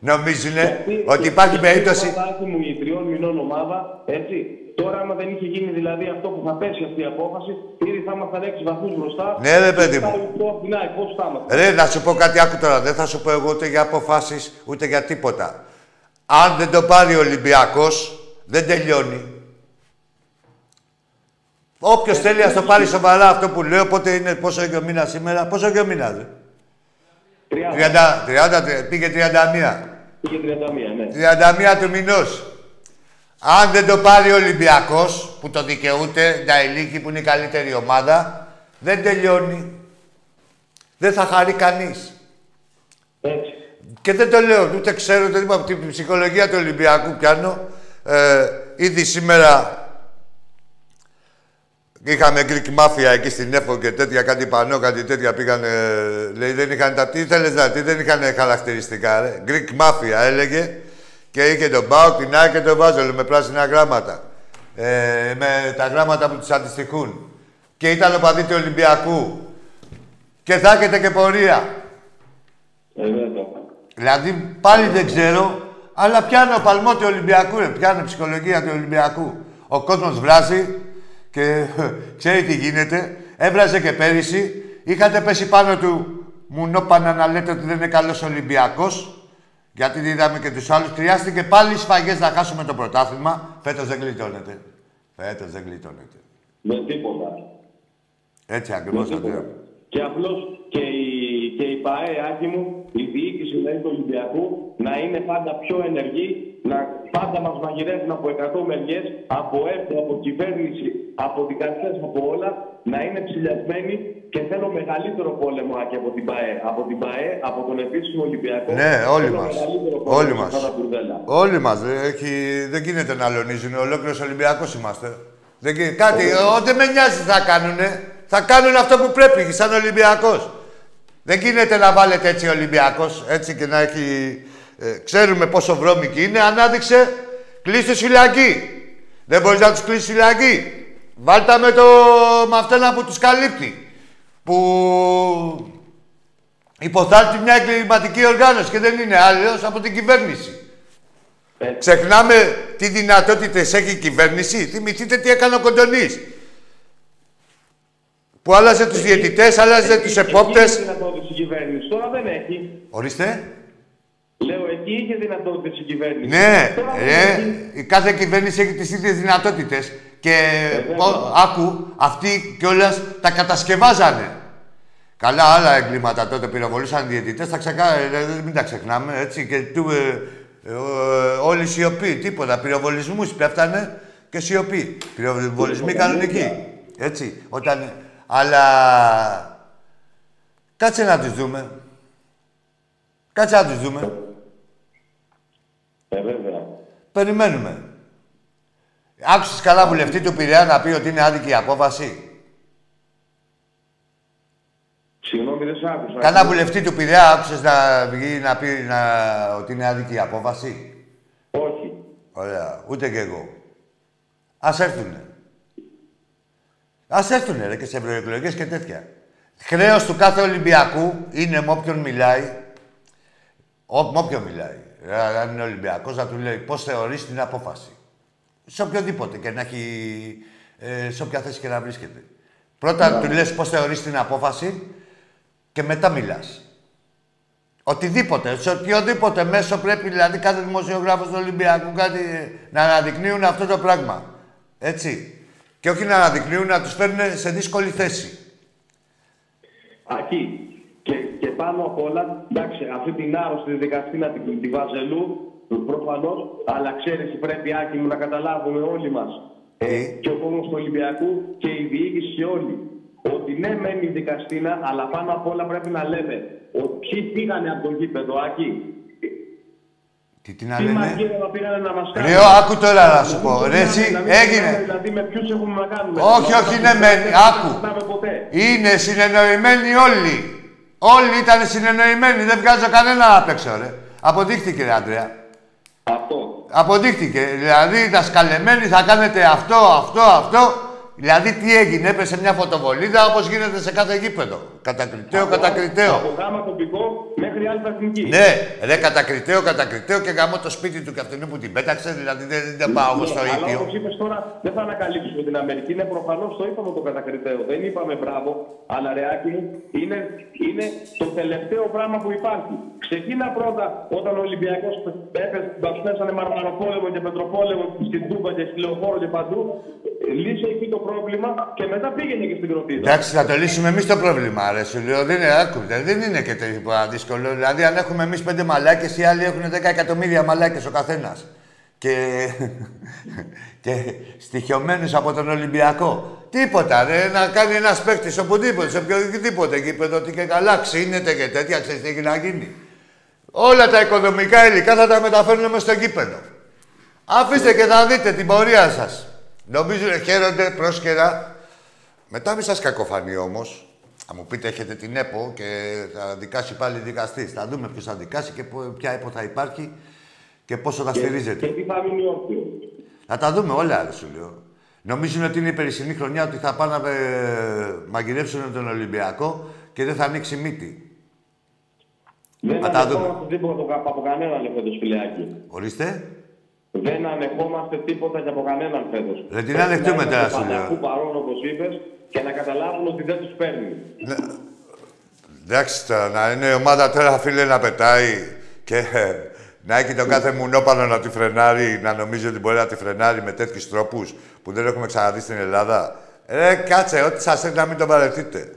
Νομίζουνε γιατί, ότι υπάρχει περίπτωση. Αυτή η απόφαση μου, η τριών μηνών ομάδα, έτσι. Τώρα, άμα δεν είχε γίνει δηλαδή αυτό που θα πέσει αυτή η απόφαση, ήδη θα ήμασταν έξι βαθμούς μπροστά. Ναι, ρε παιδί μου. Ρε, να σου πω κάτι, άκου τώρα. Δεν θα σου πω εγώ ούτε για αποφάσεις ούτε για τίποτα. Αν δεν το πάρει ο Ολυμπιακός, δεν τελειώνει. Όποιος θέλει να το πάρει σοβαρά αυτό που λέω, πότε είναι, πόσο έχει ο μήνα σήμερα, πόσο έχει ο μήνα, δε. τριάντα, τριάντα, πήγε τριάντα μία. Πήγε τριάντα μία, ναι. τριάντα μία του μηνός. Αν δεν το πάρει ο Ολυμπιακός, που το δικαιούται, τα ηλίκη που είναι η καλύτερη ομάδα, δεν τελειώνει. Δεν θα χαρεί κανείς. Έτσι. Και δεν το λέω, ούτε ξέρω, δεν είπα από την ψυχολογία του Ολυμπιακού πιάνω. Ε, ήδη σήμερα είχαμε Greek Mafia εκεί στην ΕΠΟ και τέτοια, κάτι πανό, κάτι τέτοια πήγανε. Λέει, δεν είχαν τα τι ήθελες να τι, δεν είχαν χαρακτηριστικά. Ρε. Greek Mafia έλεγε. Και είχε τον Πάο, την Άκη και τον Βάζολο με πράσινα γράμματα. Ε, με τα γράμματα που τους αντιστοιχούν. Και ήταν ο παδί του Ολυμπιακού. Και θα έχετε και πορεία. Ε, δηλαδή πάλι δεν ξέρω, αλλά πιάνω παλμό του Ολυμπιακού. Ρε. Πιάνω ψυχολογία του Ολυμπιακού. Ο κόσμος βράζει και ξέρει τι γίνεται. Έβραζε και πέρυσι. Είχατε πέσει πάνω του μουνόπανα να λέτε ότι δεν είναι καλός Ολυμπιακός. Γιατί είδαμε και τους άλλους, χρειάστηκε πάλι σφαγές να χάσουμε το πρωτάθλημα. Φέτος δεν γλιτώνεται. Φέτος δεν γλιτώνεται. Με τίποτα. Έτσι ακριβώς το λέω. Και απλώς και η, και η ΠΑΕ, Άκη μου, η διοίκηση δηλαδή, του Ολυμπιακού, να είναι πάντα πιο ενεργή, να πάντα μας μαγειρεύουν από εκατό μεριές, από ΕΠΟ, από κυβέρνηση, από δικαστές, από όλα, να είναι ψηλιασμένοι. Και θέλω μεγαλύτερο πόλεμο, Άκη, από την ΠΑΕ. Από την ΠΑΕ, από τον επίσημο Ολυμπιακό. Ναι, όλοι μας. Όλοι μας. Όλοι μας. Έχει... Δεν γίνεται να αλωνίζουν. Ολόκληρος Ολυμπιακός είμαστε. Δεν γίνεται. Κάτι, ο, δεν με νοιάζει τι θα κάνουνε. Θα κάνουν αυτό που πρέπει, σαν Ολυμπιακός. Δεν γίνεται να βάλετε έτσι Ολυμπιακός, έτσι και να έχει... Ε, ξέρουμε πόσο βρώμικοι είναι. Ανάδειξε, κλείστε φυλακή. Δεν μπορείς να τους κλείσεις φυλακή. Βάλτα με, το... με αυτόν που τους καλύπτει. Που υποθάλπτει μια εγκληματική οργάνωση και δεν είναι άλλος από την κυβέρνηση. Ε. Ξεχνάμε τι δυνατότητες έχει η κυβέρνηση. Θυμηθείτε τι έκανε ο Κοντονής. Που άλλαζε τους διαιτητές, άλλαζε εκεί, τους επόπτες. Εκεί είχε δυνατότητες η κυβέρνηση, τώρα δεν έχει. Ορίστε. Λέω, εκεί είχε δυνατότητες η κυβέρνηση. Ναι, ε, η κάθε κυβέρνηση έχει τις ίδιες δυνατότητες. Και πο, άκου, αυτοί κιόλας τα κατασκευάζανε. Καλά, άλλα εγκλήματα τότε πυροβολούσαν διαιτητές, τα ξεκα... μην τα ξεχνάμε, έτσι. Και του, ε, ε, όλοι σιωπή, τίποτα. Πυροβολισμούς πέφτανε και σιωπή. Πυροβολισμοί κανονικοί. Έτσι, όταν... Αλλά... Κάτσε να τους δούμε. Κάτσε να τους δούμε. Ε, βέβαια. Περιμένουμε. Άκουσες καλά βουλευτή του Πειραιά να πει ότι είναι άδικη η απόφαση. Συγγνώμη, δεν σ' άκουσα. Καλά βουλευτή του Πειραιά άκουσες να βγει να πει να... ότι είναι άδικη η απόφαση. Όχι. Ωραία. Ούτε κι εγώ. Ας έρθουνε. Ας έρθουνε, ρε, και σε ευρωεκλογές και τέτοια. Χρέος του κάθε Ολυμπιακού είναι με όποιον μιλάει. Ο, με όποιον μιλάει. Ε, αν είναι Ολυμπιακός να του λέει πώς θεωρείς την απόφαση. Σε οποιοδήποτε και να έχει, ε, σε όποια θέση και να βρίσκεται. Πρώτα yeah. του λες πώς θεωρείς την απόφαση και μετά μιλάς. Οτιδήποτε, σε οποιοδήποτε μέσο πρέπει, δηλαδή κάθε δημοσιογράφος του Ολυμπιακού κάτι, να αναδεικνύουν αυτό το πράγμα. Έτσι. Και όχι να αναδεικνύουν, να τους φέρνουν σε δύσκολη θέση. Ακή. Και, και πάνω απ' όλα, εντάξει, αυτή την άρρωστη δικαστήνα την, την Βαζελού, προφανώς, αλλά ξέρεις, πρέπει, Άκη μου, να καταλάβουμε όλοι μας ε. και ο κόσμος του Ολυμπιακού και η διοίκηση και όλοι ότι ναι, μένει η δικαστήνα, αλλά πάνω απ' όλα πρέπει να λέμε ότι ποιοι πήγανε από το γήπεδο, Άκη. Τι, τι να λένε. Ρε, άκου τώρα να σου πω. Ρε, εσύ, έγινε. Δηλαδή, με ποιους έχουμε να κάνουμε. Όχι, όχι, ναι, μεν. Άκου. Είναι συνεννοημένοι όλοι. Όλοι ήταν συνεννοημένοι. Δεν βγάζω κανένα απ' έξω, ρε. Αποδείχτηκε, ρε, Αντρέα. Αυτό. Αποδείχτηκε. Δηλαδή, τα σκαλεμένοι θα κάνετε αυτό, αυτό, αυτό. Δηλαδή, τι έγινε, έπεσε μια φωτοβολίδα όπως γίνεται σε κάθε γήπεδο. Κατακριτέο, κατακριτέο. Από γάμα τοπικό μέχρι άλλη βαθμική. Ναι, ρε, κατακριτέο, κατακριτέο και γαμώ το σπίτι του καυτενού που την πέταξε. Δηλαδή, δεν, δεν πάω εγώ στο ίδιο. Αλλά όπως είπες τώρα, δεν θα ανακαλύψουμε την Αμερική. Είναι προφανώς το είπαμε το κατακριτέο. Δεν είπαμε μπράβο, αλλά ρε Άκη μου, είναι, είναι το τελευταίο πράγμα που υπάρχει. Ξεκίνα πρώτα όταν ο Ολυμπιακός έπεσε, μπαψνέψανε Μαρμαροπόλεμο και Πετροπόλεμο στην Τούμπα και στη Λεωφόρο και παντού. Λύσε εκεί το πρόβλημα και μετά πήγαινε και στην Κροτίδα. Εντάξει, θα το λύσουμε εμείς το πρόβλημα, ρε. Σου λέω, δεν είναι, άκουτε, δεν είναι και τίποτα δύσκολο. Δηλαδή, αν έχουμε εμείς πέντε μαλάκες, οι άλλοι έχουν δέκα εκατομμύρια μαλάκες ο καθένας. Και, και στοιχειωμένους από τον Ολυμπιακό. Τίποτα, ρε, να κάνει ένας παίκτης οπουδήποτε, σε οποιοδήποτε γήπεδο, ότι και καλά ξύνεται και τέτοια, ξέρεις τι έχει να γίνει. Όλα τα οικοδομικά υλικά θα τα μεταφέρουν μες στο γήπεδο. Αφήστε και θα δείτε την πορεία σας. Νομίζω χαίρονται πρόσκαιρα. Μετά μη σας κακοφανεί όμως. Θα μου πείτε, έχετε την ΕΠΟ και θα δικάσει πάλι δικαστής. Θα δούμε ποιος θα δικάσει και ποια ΕΠΟ θα υπάρχει και πόσο θα στηρίζεται. Και τι θα μείνει όποιο. Θα τα δούμε όλα, ρε, σου λέω. Νομίζουν ότι είναι η περσινή χρονιά ότι θα πάνε να ε, μαγειρέψουν τον Ολυμπιακό και δεν θα ανοίξει μύτη. Δεν θα τα δούμε. Δεν από κανέναν λεφτό φιλιάκι. Ορίστε. Δεν ανεχόμαστε τίποτα και από κανέναν φέτος. Δεν την ανεχτούμε τώρα, σου λέω. Που παρόν, όπως είπες, και να καταλάβουν ότι δεν τους παίρνει. Εντάξει, να είναι η ομάδα τώρα, φίλε, να πετάει και να έχει τον κάθε μουνόπανο να τη φρενάρει, να νομίζει ότι μπορεί να τη φρενάρει με τέτοιους τρόπους που δεν έχουμε ξαναδεί στην Ελλάδα. Ε, κάτσε, ό,τι σας έρθει να μην τον παρετείτε.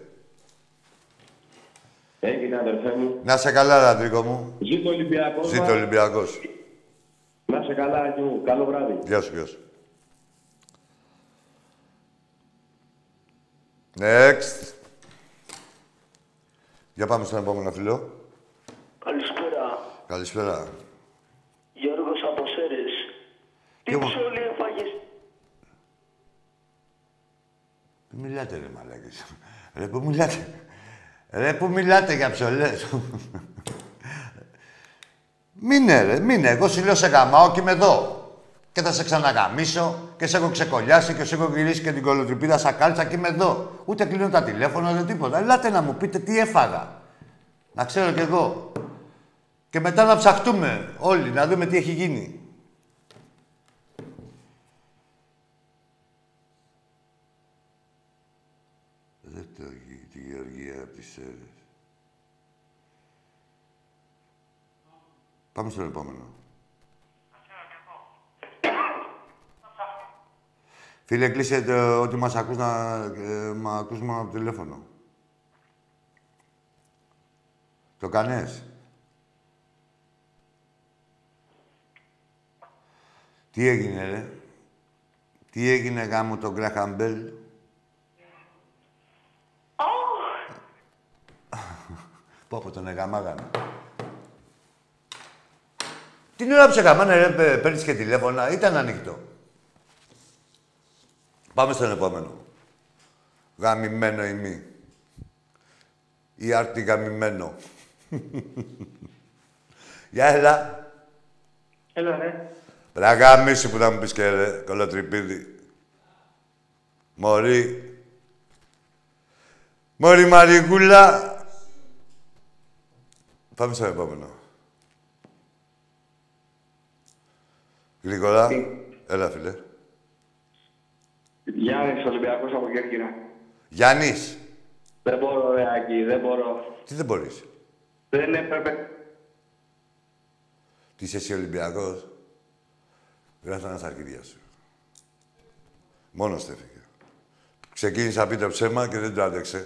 Έγινε, αδερφέ μου. Να σε καλά, Αντρίκο μου. Ζήτω Ολυμπιακός. Ζήτω Ολυμπιακός. Να σε καλά, Άκη μου. Καλό βράδυ. Γεια σου, γεια σου. Next. Για πάμε στον επόμενο φιλό. Καλησπέρα. Καλησπέρα. Γιώργος από Σέρες. Τι ψωλή έφαγες. Πού μιλάτε, ρε μαλάκες. Ρε, πού μιλάτε. Ρε, πού μιλάτε για ψωλές. Μείνε, ρε, μείνε. Εγώ σου λέω σε γαμάω και είμαι εδώ. Και θα σε ξαναγαμίσω και σε έχω ξεκολλιάσει και σε έχω γυρίσει και την κολοτριπίδα σαν κάλτσα και είμαι εδώ. Ούτε κλείνω τα τηλέφωνα, ούτε τίποτα. Ελάτε να μου πείτε τι έφαγα. Να ξέρω κι εγώ. Και μετά να ψαχτούμε όλοι, να δούμε τι έχει γίνει. Δεν το έχει τη Γεωργία από τις Σέρες. Πάμε στον επόμενο. Φίλε, κλείσε το, ότι μας ακούς να ε, μα ακούς μόνο από το τηλέφωνο. Το κάνες. Τι έγινε, ρε. Τι έγινε, γάμο, τον Γκραχαμπέλ. Πω, από τον εγαμάγαμε. Την ώρα που σε καμάνε, ρε, παίρνεις και τηλέφωνα. Ήταν ανοιχτό. Πάμε στον επόμενο. Γαμημένο ή μη. Ή άρτη γαμημένο. Γεια, έλα. Έλα, ρε. Ρε, γαμίσου που θα μου πεις και ρε, κολοτριπίδι. Μωρή. Μωρή Μαρικούλα. Πάμε στον επόμενο. Γρήγορα. Έλα, φίλε. Γιάννης, Ολυμπιακός από Κέρκυρα. Γιάννης. Δεν μπορώ, ρε Άκη, δεν μπορώ. Τι δεν μπορείς. Δεν έπρεπε. Τι είσαι εσύ Ολυμπιακός. Γράφω ένα αρχιδιά σου. Μόνος τέφηκε. Ξεκίνησε να πει το ψέμα και δεν το άντεξε.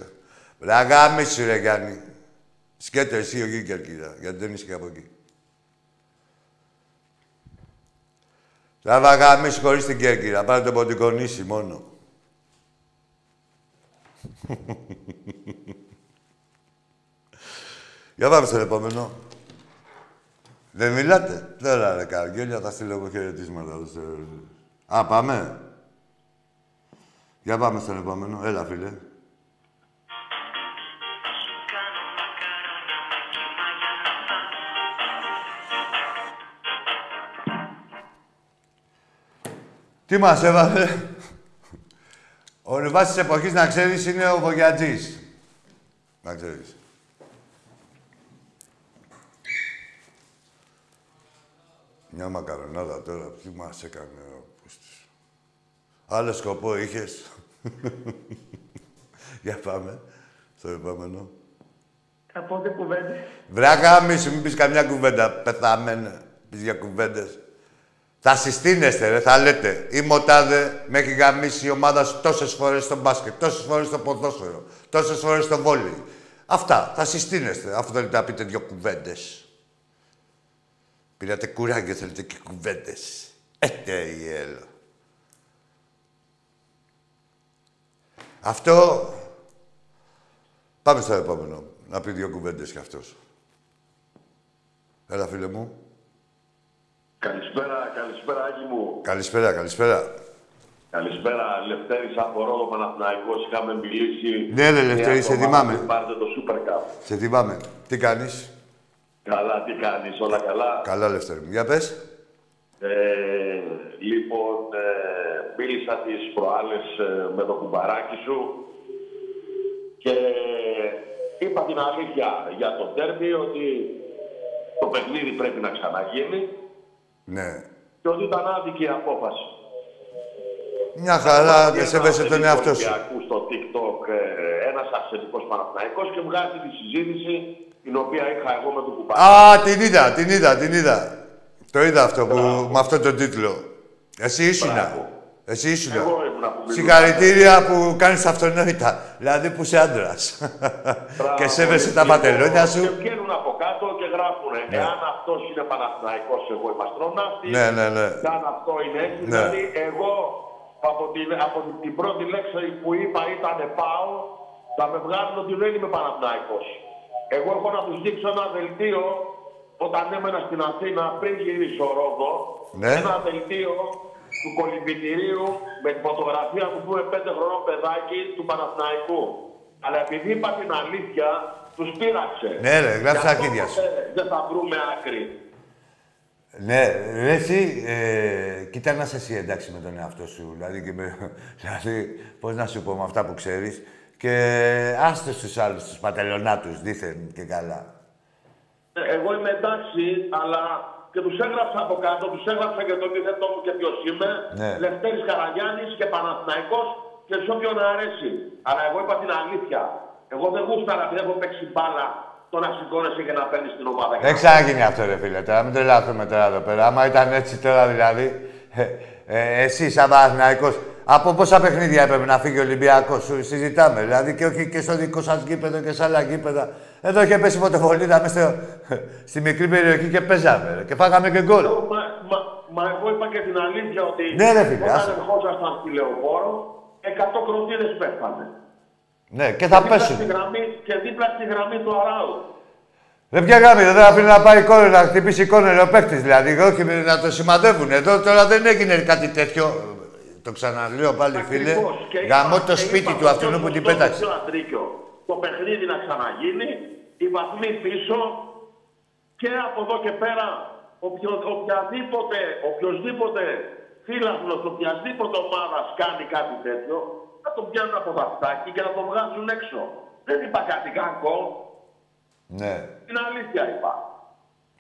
Βραγάμισου, ρε Γιάννη. Σκέτο εσύ ο Γη Κέρκυρα, γιατί δεν είσαι και από εκεί. Θα βαγαμίσου χωρίς την Κέρκυρα. Πάρε τον Ποντικονίσι μόνο. Για πάμε στον επόμενο. Δεν μιλάτε. Τώρα ρε καργιόλια, θα στείλω εγώ χαιρετίσματα. Α, πάμε. Για πάμε στον επόμενο. Έλα, φίλε. Τι μας έβαλε. Ο Λιβάς της εποχής, να ξέρεις, είναι ο Βογιατζής. Να ξέρεις. Μια μακαρονάδα τώρα, τι μας έκανε ο Πούστης. Άλλο σκοπό είχες. Για πάμε στο επόμενο. Θα πω και κουβέντες. Βράχα, μη μην πεις καμιά κουβέντα. Πεθαμένε, πεις για κουβέντες. Θα συστήνεστε, ρε, θα λέτε. Η μοτάδε με έχει γαμίσει η ομάδα σου τόσες φορές στο μπάσκετ, τόσες φορές στο ποδόσφαιρο, τόσες φορές στο βόλι. Αυτά, θα συστήνεστε, αφού θέλετε να πείτε δυο κουβέντες. Πήρατε κουράγιο, θέλετε και κουβέντες. Έτε η έλα. Αυτό... Πάμε στο επόμενο, να πει δυο κουβέντες κι αυτός. Έλα, φίλε μου. Καλησπέρα, καλησπέρα, Άκη μου. Καλησπέρα, καλησπέρα. Καλησπέρα, Λευτέρης από Ρόδο, Παναθηναϊκός. Είχαμε μιλήσει... Ναι, ρε, Λευτέρη, σε θυμάμαι. Πάρτε το Super Cup. Σε θυμάμαι. Τι κάνεις? Καλά, τι κάνεις, όλα καλά. Καλά, Λευτέρη μου. Για πες. Ε, λοιπόν, ε, μίλησα τις προάλλες ε, με το κουμπαράκι σου και είπα την αλήθεια για το τέρμι, ότι το παιχνίδι πρέπει να ξαναγίνει. Ναι. Και ότι ήταν άδικη η απόφαση. Μια χαρά, δεν σέβεσαι τον εαυτό σου. Ακού στο TikTok ε, ένας αυθεντικός Παναθηναϊκός και βγάζει τη συζήτηση την οποία είχα εγώ με τον κουμπάρι. Α, την είδα, την είδα, την είδα. Το είδα αυτό που, με αυτόν τον τίτλο. Εσύ ήσουνα. Εσύ ήσουνα. Εγώ ήμουν από μιλούς. Συγχαρητήρια που κάνεις αυτονόητα. Δηλαδή που είσαι άντρας. Και σέβεσαι τα πατελόνια σου. Γράφουνε, ναι. Εάν αυτός είναι Παναθηναϊκός, εγώ είμαι αστροναύτης. Ναι, ναι, ναι. Εάν αυτό είναι έτσι, ναι. Δηλαδή εγώ από την, από την πρώτη λέξη που είπα ήταν πάω, θα με βγάλουν ότι δεν είμαι Παναθηναϊκός. Εγώ έχω να τους δείξω ένα δελτίο όταν έμενα στην Αθήνα πριν γυρίσω Ρόδο. Ναι. Ένα δελτίο του κολυμπητηρίου με τη φωτογραφία που πούμε πέντε χρονών παιδάκι του Παναθηναϊκού. Αλλά επειδή είπα την αλήθεια, τους πείραξε. Ναι, ρε, γράψε αρχίδια σου. Δεν θα βρούμε άκρη. Ναι, ρε, εσύ, ε, κοίτα να είσαι εσύ εντάξει με τον εαυτό σου. Δηλαδή, και με, δηλαδή, πώς να σου πω με αυτά που ξέρεις. Και άστε στους άλλους, τους πατελονάτους, δήθεν και καλά. Ε, εγώ είμαι εντάξει, αλλά... Και τους έγραψα από κάτω, τους έγραψα και τον ήθετό μου και ποιος είμαι. Ναι. Λευτέρης Καραγιάννης και Παναθηναϊκός και σε όποιον αρέσει. Αλλά εγώ είπα την αλήθεια. Εγώ δεν γούσταρα, δεν έχω παίξει μπάλα το να σηκώνεσαι και να παίρνεις την ομάδα. Δεν ξαναγίνει αυτό, ρε φίλε. Τώρα μην τρελαθούμε τώρα εδώ πέρα. Άμα ήταν έτσι τώρα δηλαδή, ε, ε, εσύ σαν Παναθηναϊκός, από πόσα παιχνίδια έπρεπε να φύγει ο Ολυμπιακός, σου συζητάμε. Δηλαδή και όχι και στο δικό σας γήπεδο και σε άλλα γήπεδα. Εδώ είχε πέσει φωτοβολίδα μέσα στη μικρή περιοχή και παίζαμε. Ρε, και φάγαμε και γκολ. Μα, μα, μα εγώ είπα και την αλήθεια ότι ναι, ρε, φίλε, όταν ερχόσασταν στη Λεωφόρο, εκατό κροτίδες πέφτανε. Ναι, και θα και πέσουν. Στη γραμμή, και δίπλα στη γραμμή του αράου. Δεν πια γραμμή, δεν θα αφήνει να πάει κόρη, να χτυπήσει κόρη ο παίκτης, δηλαδή. Όχι να το σημαδεύουν. Εδώ τώρα δεν έγινε κάτι τέτοιο. Το ξαναλέω πάλι, φίλε. Γαμώ το σπίτι του αυτού που την πέταξε. Το παιχνίδι να ξαναγίνει, οι βαθμοί πίσω και από εδώ και πέρα οποιοδήποτε φίλαθλος, οποιασδήποτε ομάδας κάνει κάτι τέτοιο, να τον πιάνουν από βαφτάκι και να τον βγάζουν έξω. Δεν είπα κάτι κακό. Ναι. Την αλήθεια είπα.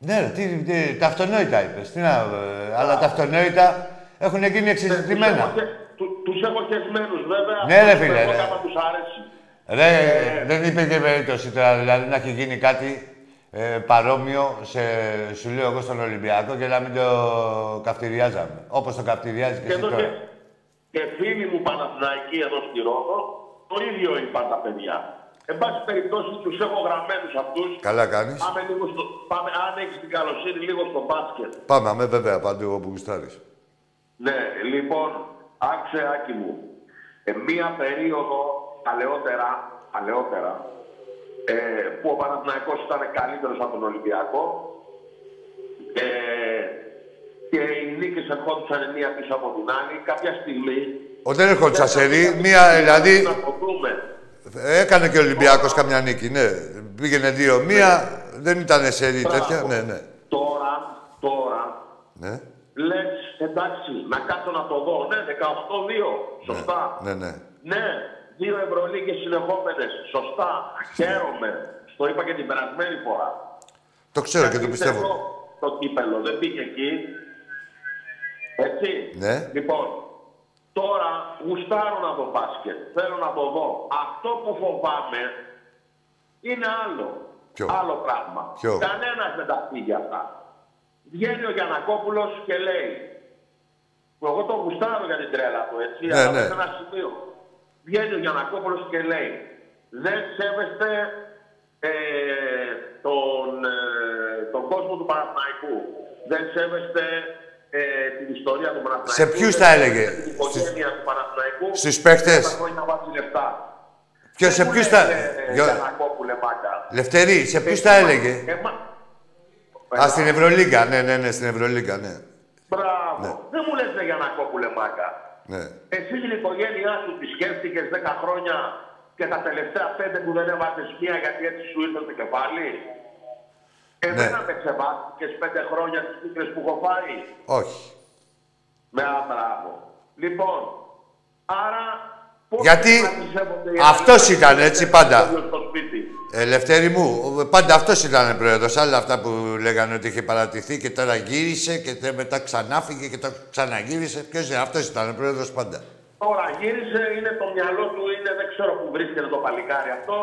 Ναι, τι, τι, τα αυτονόητα είπες. Τι να, ε, αλλά τα αυτονόητα έχουν γίνει εξειδικευμένα. Τους έχω χεσμένους βέβαια. Ναι, ρε φίλε. Ρε, ρε ε, δεν υπήρχε περίπτωση τώρα δηλαδή να έχει γίνει κάτι ε, παρόμοιο σε, σου λέω εγώ στον Ολυμπιακό και να μην το καυτηριάζαμε. Όπως το καυτηριάζει και, και εσύ τώρα. Και... Και φίλοι μου Παναθηναϊκοί εδώ στη Ρόδο, το ίδιο είπαν τα παιδιά. Εν πάση περιπτώσει, τους έχω γραμμένους αυτούς. Καλά κάνεις. Πάμε λίγο στο... Πάμε, αν έχεις την καλοσύνη, λίγο στο μπάσκετ. Πάμε, αμέ, βέβαια, παντού όπου γουστάρεις. Ναι, λοιπόν, άκουσε Άκη μου. Ε, μία περίοδο, παλαιότερα, παλαιότερα ε, που ο Παναθηναϊκός ήταν καλύτερος από τον Ολυμπιακό, Ε, και οι νίκες ερχόντουσαν μία πίσω από την άλλη. Κάποια στιγμή... Ο, δεν ερχόντουσαν σε ρί, μία δηλαδή... Να έκανε και ο Ολυμπιακός καμιά νίκη, ναι. Πήγαινε δύο μία, δεν ήταν σε ρί τέτοια, ναι, ναι. Τώρα, τώρα... Ναι. Λες, εντάξει, να κάτσω να το δω, ναι, δεκαοκτώ δύο, σωστά. Ναι, ναι. Ναι, δύο Ευρωλίγες συνεχόμενες, σωστά, χαίρομαι. Το είπα και την περασμένη φορά. Το ξέρω και το πιστεύω. Το κύπελο, δεν πήγε εκεί. Έτσι. Ναι. Λοιπόν, τώρα γουστάρω να το μπάσκετ, θέλω να το δω. Αυτό που φοβάμαι είναι άλλο. Ποιο? Άλλο πράγμα. Ποιο? Κανένας δεν τα πει για αυτά. Βγαίνει ο Γιαννακόπουλος και λέει, εγώ το γουστάρω για την τρέλα του, έτσι, ναι, αλλά ναι. σε ένα σημείο. Βγαίνει ο Γιαννακόπουλος και λέει, δεν σέβεστε ε, τον, ε, τον κόσμο του Παναθηναϊκού. Δεν σέβεστε ε, την ιστορία του Παναθηναϊκού. Σε ποιους τα έλεγε? Την οικογένεια του Παναθηναϊκού. Στις παίκτες. Ποιο, σε ποιους τα έλεγε? Σε ποιους τα έλεγε? Α, στην Ευρωλίγκα, ναι, ναι, ναι, στην Ευρωλίγκα, ναι. Μπράβο. Ναι. Δεν μου λες, ναι, Γιαννακόπουλε, μάκα. Ναι. Εσύ την οικογένειά σου τη σκέφτηκες δέκα χρόνια και τα τελευταία πέντε που δεν έβαζες μία γιατί έτσι σου ήρθε το κεφάλι. Εμένα ναι. με ξεβάστηκες πέντε χρόνια τις πίκρες που έχω φάει. Όχι. Με μπράβο. Λοιπόν, άρα... Γιατί αυτός ήταν έτσι πάντα. Ελευθέρη μου, πάντα αυτός ήταν πρόεδρος. Άλλα αυτά που λέγανε ότι είχε παρατηθεί και τώρα γύρισε και μετά ξανάφυγε και τώρα ξαναγύρισε. Ποιος είναι, αυτός ήταν πρόεδρος πάντα. Τώρα γύρισε, είναι το μυαλό του, είναι, δεν ξέρω που βρίσκεται το παλικάρι αυτό.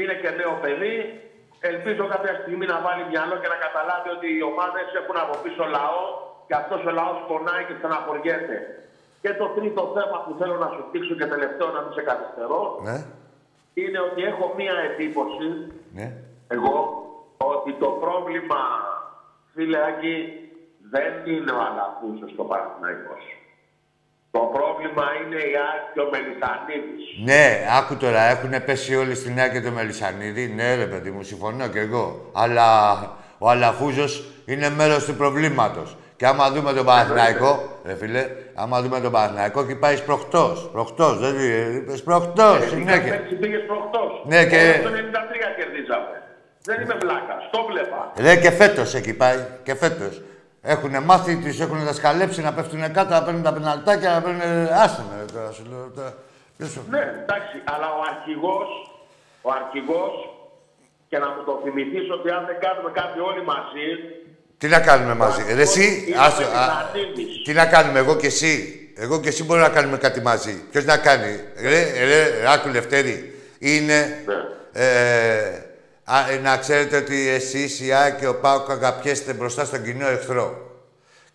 Είναι και νέο παιδί. Ελπίζω κάποια στιγμή να βάλει μυαλό και να καταλάβει ότι οι ομάδες έχουν από πίσω λαό και αυτός ο λαός πονάει και στεναχωριέται. Και το τρίτο θέμα που θέλω να σου δείξω και τελευταίο να μην σε καθυστερώ, ναι. είναι ότι έχω μία εντύπωση, ναι. εγώ, ότι το πρόβλημα, φίλε Άκη, δεν είναι ο Αλαφούζος στο Παναθηναϊκό. Το πρόβλημα είναι η ΑΕΚ και ο Μελισσανίδης. Ναι, άκου τώρα, έχουνε πέσει όλοι στην ΑΕΚ και το Μελισσανίδη. Ναι ρε παιδί μου, συμφωνώ και εγώ. Αλλά ο Αλαφούζος είναι μέρος του προβλήματος. Και άμα δούμε τον Παναθηναϊκό, ρε φίλε, άμα δούμε τον Παναθηναϊκό και πάει σπροχτός, σπροχτός, δεν δηλαδή, σπροχτός, συνέχεια. Έτσι πήγε σπροχτός. Ναι και... Το ενενήντα τρία κερδίζαμε. Δεν είμαι βλάκας, το βλέπα. Ρε και φέτος εκεί πάει, και φέτος. Έχουνε μάθει, τους έχουνε δασκαλέψει να πέφτουνε κάτω, να παίρνουν τα πεναλτάκια, να παίρνουν... Άσε με, τώρα σου λέω, τώρα... Ναι, εντάξει, αλλά ο αρχηγός, ο αρχηγός, και να μου το θυμηθείς ότι αν δεν κάνουμε κάτι όλοι μαζί. Τι να κάνουμε μαζί, ρε εσύ, άστο, α, τι να κάνουμε εγώ και εσύ, εγώ και εσύ μπορούμε να κάνουμε κάτι μαζί. Ποιος να κάνει, ρε, ρε, άκου Λευτέρη, είναι ε, α, να ξέρετε ότι εσείς, η Ά και ο Πάοκ αγαπιέστε μπροστά στον κοινό εχθρό.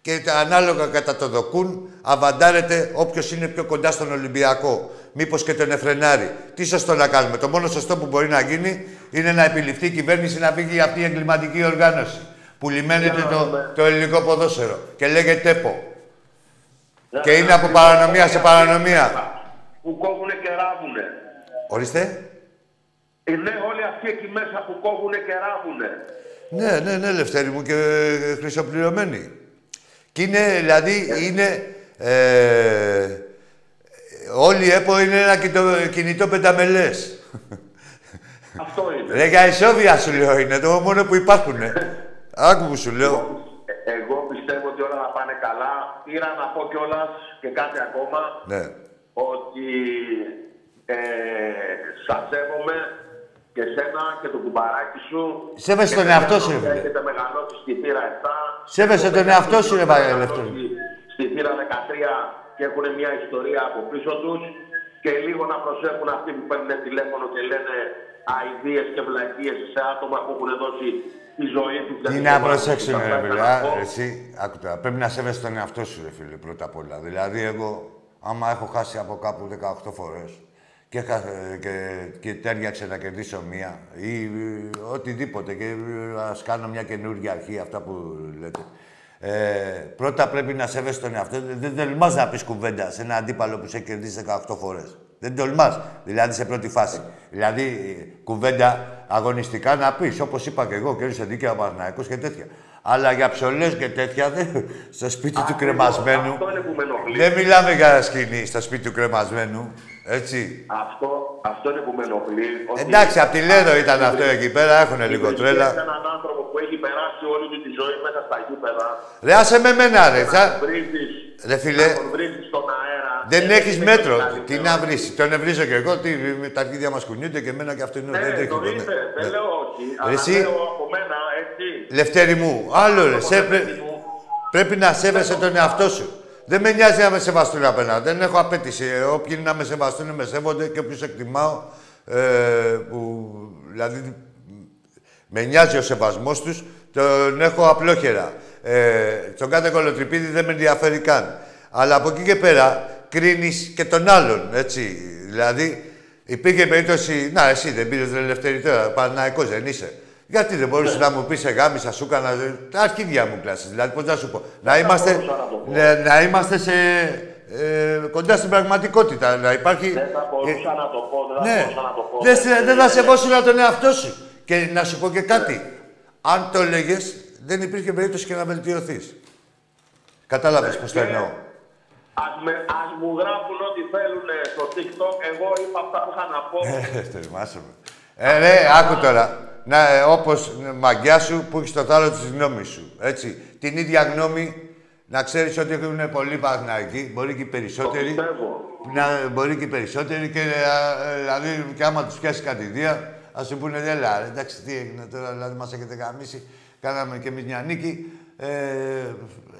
Και ανάλογα κατά το δοκούν, αβαντάρετε όποιος είναι πιο κοντά στον Ολυμπιακό. Μήπως και τον εφρενάρει. Τι σωστό να κάνουμε, το μόνο σωστό που μπορεί να γίνει είναι να επιληφθεί η κυβέρνηση να φύγει αυτή η εγκληματική οργάνωση. Που λιμένεται yeah, το, yeah. το ελληνικό ποδόσφαιρο και λέγεται ΕΠΟ. Yeah, και είναι yeah, από yeah, παρανομία yeah, σε παρανομία. Yeah, που κόβουνε και ράβουνε. Ορίστε. Είναι όλοι αυτοί εκεί μέσα που κόβουνε και ράβουνε. Ναι, ναι, ναι, Λευτέρη μου, και χρυσοπληρωμένοι. Και είναι, δηλαδή, yeah. είναι... Ε, όλοι η ΕΠΟ είναι ένα κινητό, κινητό πενταμελές. Αυτό είναι. Ρε για ισόβια σου λέω, είναι το μόνο που υπάρχουνε. Άκου που σου λέω. Ε, εγώ πιστεύω ότι όλα θα πάνε καλά. Πήρα να πω κιόλας και κάτι ακόμα. Ναι. Ότι ε, σας σέβομαι και σένα και το κουμπαράκι σου. Σέβεσαι τον εαυτό σου, ρε. Έχετε μεγαλώσει στη θύρα επτά. Σέβεσαι τον εαυτό σου, ρε, Βαγγελευτέρη. Στη θύρα δεκατρία και έχουν μια ιστορία από πίσω τους. Και λίγο να προσέχουν αυτοί που παίρνουν τηλέφωνο και λένε αηδίες και βλακίες σε άτομα που έχουν δώσει τη ζωή του. Τι να προσέξουμε, ρε φίλε. Εσύ, άκου τώρα, πρέπει να σέβεσαι τον εαυτό σου, ρε φίλε, πρώτα απ' όλα. Δηλαδή, εγώ, άμα έχω χάσει από κάπου δεκαοκτώ φορές και, και, και τέριαξε να κερδίσω μία ή οτιδήποτε και ας κάνω μια καινούργια αρχή, αυτά που λέτε. Ε, πρώτα πρέπει να σέβεσαι τον εαυτό. Δεν τολμάς να πεις κουβέντα σε έναν αντίπαλο που σε κερδίσει δεκαοκτώ φορές. Δεν τολμάς, δηλαδή σε πρώτη φάση. Δηλαδή κουβέντα αγωνιστικά να πεις, όπως είπα και εγώ, κέρδισε δίκαια ο Παναθηναϊκός και τέτοια. Αλλά για ψωλές και τέτοια, δε, στο σπίτι Α, του κρεμασμένου. Αυτό είναι που με ενοχλεί. Δεν μιλάμε για σκηνή στο σπίτι του κρεμασμένου. Έτσι. Αυτό, αυτό είναι που με ενοχλεί. Εντάξει, από τη Λέρο ήταν πριν, αυτό εκεί πέρα, έχουν λίγο τρέλα. Είναι έναν άνθρωπο που έχει περάσει όλη του τη ζωή μέσα στα γήπεδα. Ρε, άσε με μένα, ρε. Θα... Ρε φίλε, αέρα, δεν έχεις μέτρο. Τι να βρεις, τον ευρίζω και εγώ, τι, τα αρχίδια μας κουνιούνται και εμένα και αυτήν δεν τρέχει. Ναι, ναι, δεν λέω όχι, εσύ... αλλά λέω από μένα, έτσι. Λευτέρη μου, άλλο ρε, σε, πρέ... μου. πρέπει να σέβεσαι τον εαυτό σου. Δεν με νοιάζει να με σεβαστούν απέναντι, δεν έχω απέτηση. Όποιοι είναι να με σεβαστούν, με σέβονται και όποιους εκτιμάω, ε, που, δηλαδή, με νοιάζει ο σεβασμός τους, τον έχω απλόχερα. Ε, στον κάθε κολοτριπίδι δεν με ενδιαφέρει καν. Αλλά από εκεί και πέρα κρίνεις και τον άλλον, έτσι. Δηλαδή, υπήρχε περίπτωση, να εσύ δεν πήρες ρε Λευτέρη τώρα, Παναθηναϊκός δεν είσαι. Γιατί δεν μπορούσες να μου πεις σε γάμισα, σου έκανα, τα αρχίδια μου κλάσεις. Δηλαδή, πώς να σου πω. Να είμαστε, να, να είμαστε σε, ε, κοντά στην πραγματικότητα, να υπάρχει... Δεν θα μπορούσα ε, να το πω, δεν θα ναι. μπορούσα να το πω. Δεν, δεν, δεν θα σε βόσουν τον εαυτό σου. Και να σου πω και κάτι. Αν το λέγες, δεν υπήρχε περίπτωση και να βελτιωθείς. Κατάλαβες ε, πώς το εννοώ. Ας, με, ας μου γράφουν ό,τι θέλουν στο TikTok, εγώ είπα αυτά που είχα να πω. Ε, θυμάσαι με. Ε, ρε, άκου τώρα. Να, ε, όπως μαγκιά σου που έχεις το θάρρος της γνώμης σου, έτσι. Την ίδια γνώμη, να ξέρεις ότι έχουν πολλοί Παναθηναϊκοί, μπορεί και οι περισσότεροι. Το να, μπορεί και οι περισσότεροι και, ε, ε, δηλαδή, και άμα τους πιάσει κατηδία, ας σου πούνε, έλα, εντάξει, τι έγινε τώρα, δηλαδή, μας έχετε γαμίσει. Κάναμε και εμείς μια νίκη. Ε,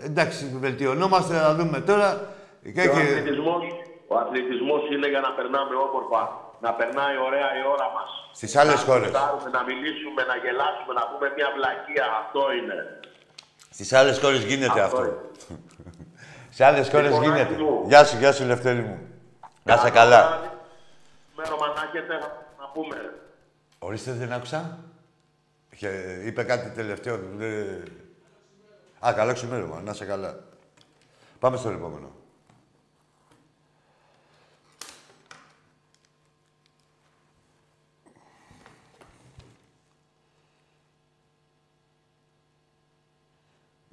εντάξει, βελτιωνόμαστε, να δούμε τώρα. Και και... Ο, αθλητισμός, ο αθλητισμός είναι για να περνάμε όμορφα, να περνάει ωραία η ώρα μας. Στις άλλες να χώρες. Να μιλήσουμε, να γελάσουμε, να πούμε μια βλακεία. Αυτό είναι. Στις άλλες χώρες γίνεται αυτό. αυτό. Στις άλλες χώρες γίνεται. Μου. Γεια σου, γεια σου, Λευτέρη μου. Να σε καλά. Με ρομανάκετε, να πούμε. Ορίστε, δεν άκουσα. Και είπε κάτι τελευταίο. Α, καλό ξημέρωμα. Να είσαι καλά. Πάμε στο επόμενο.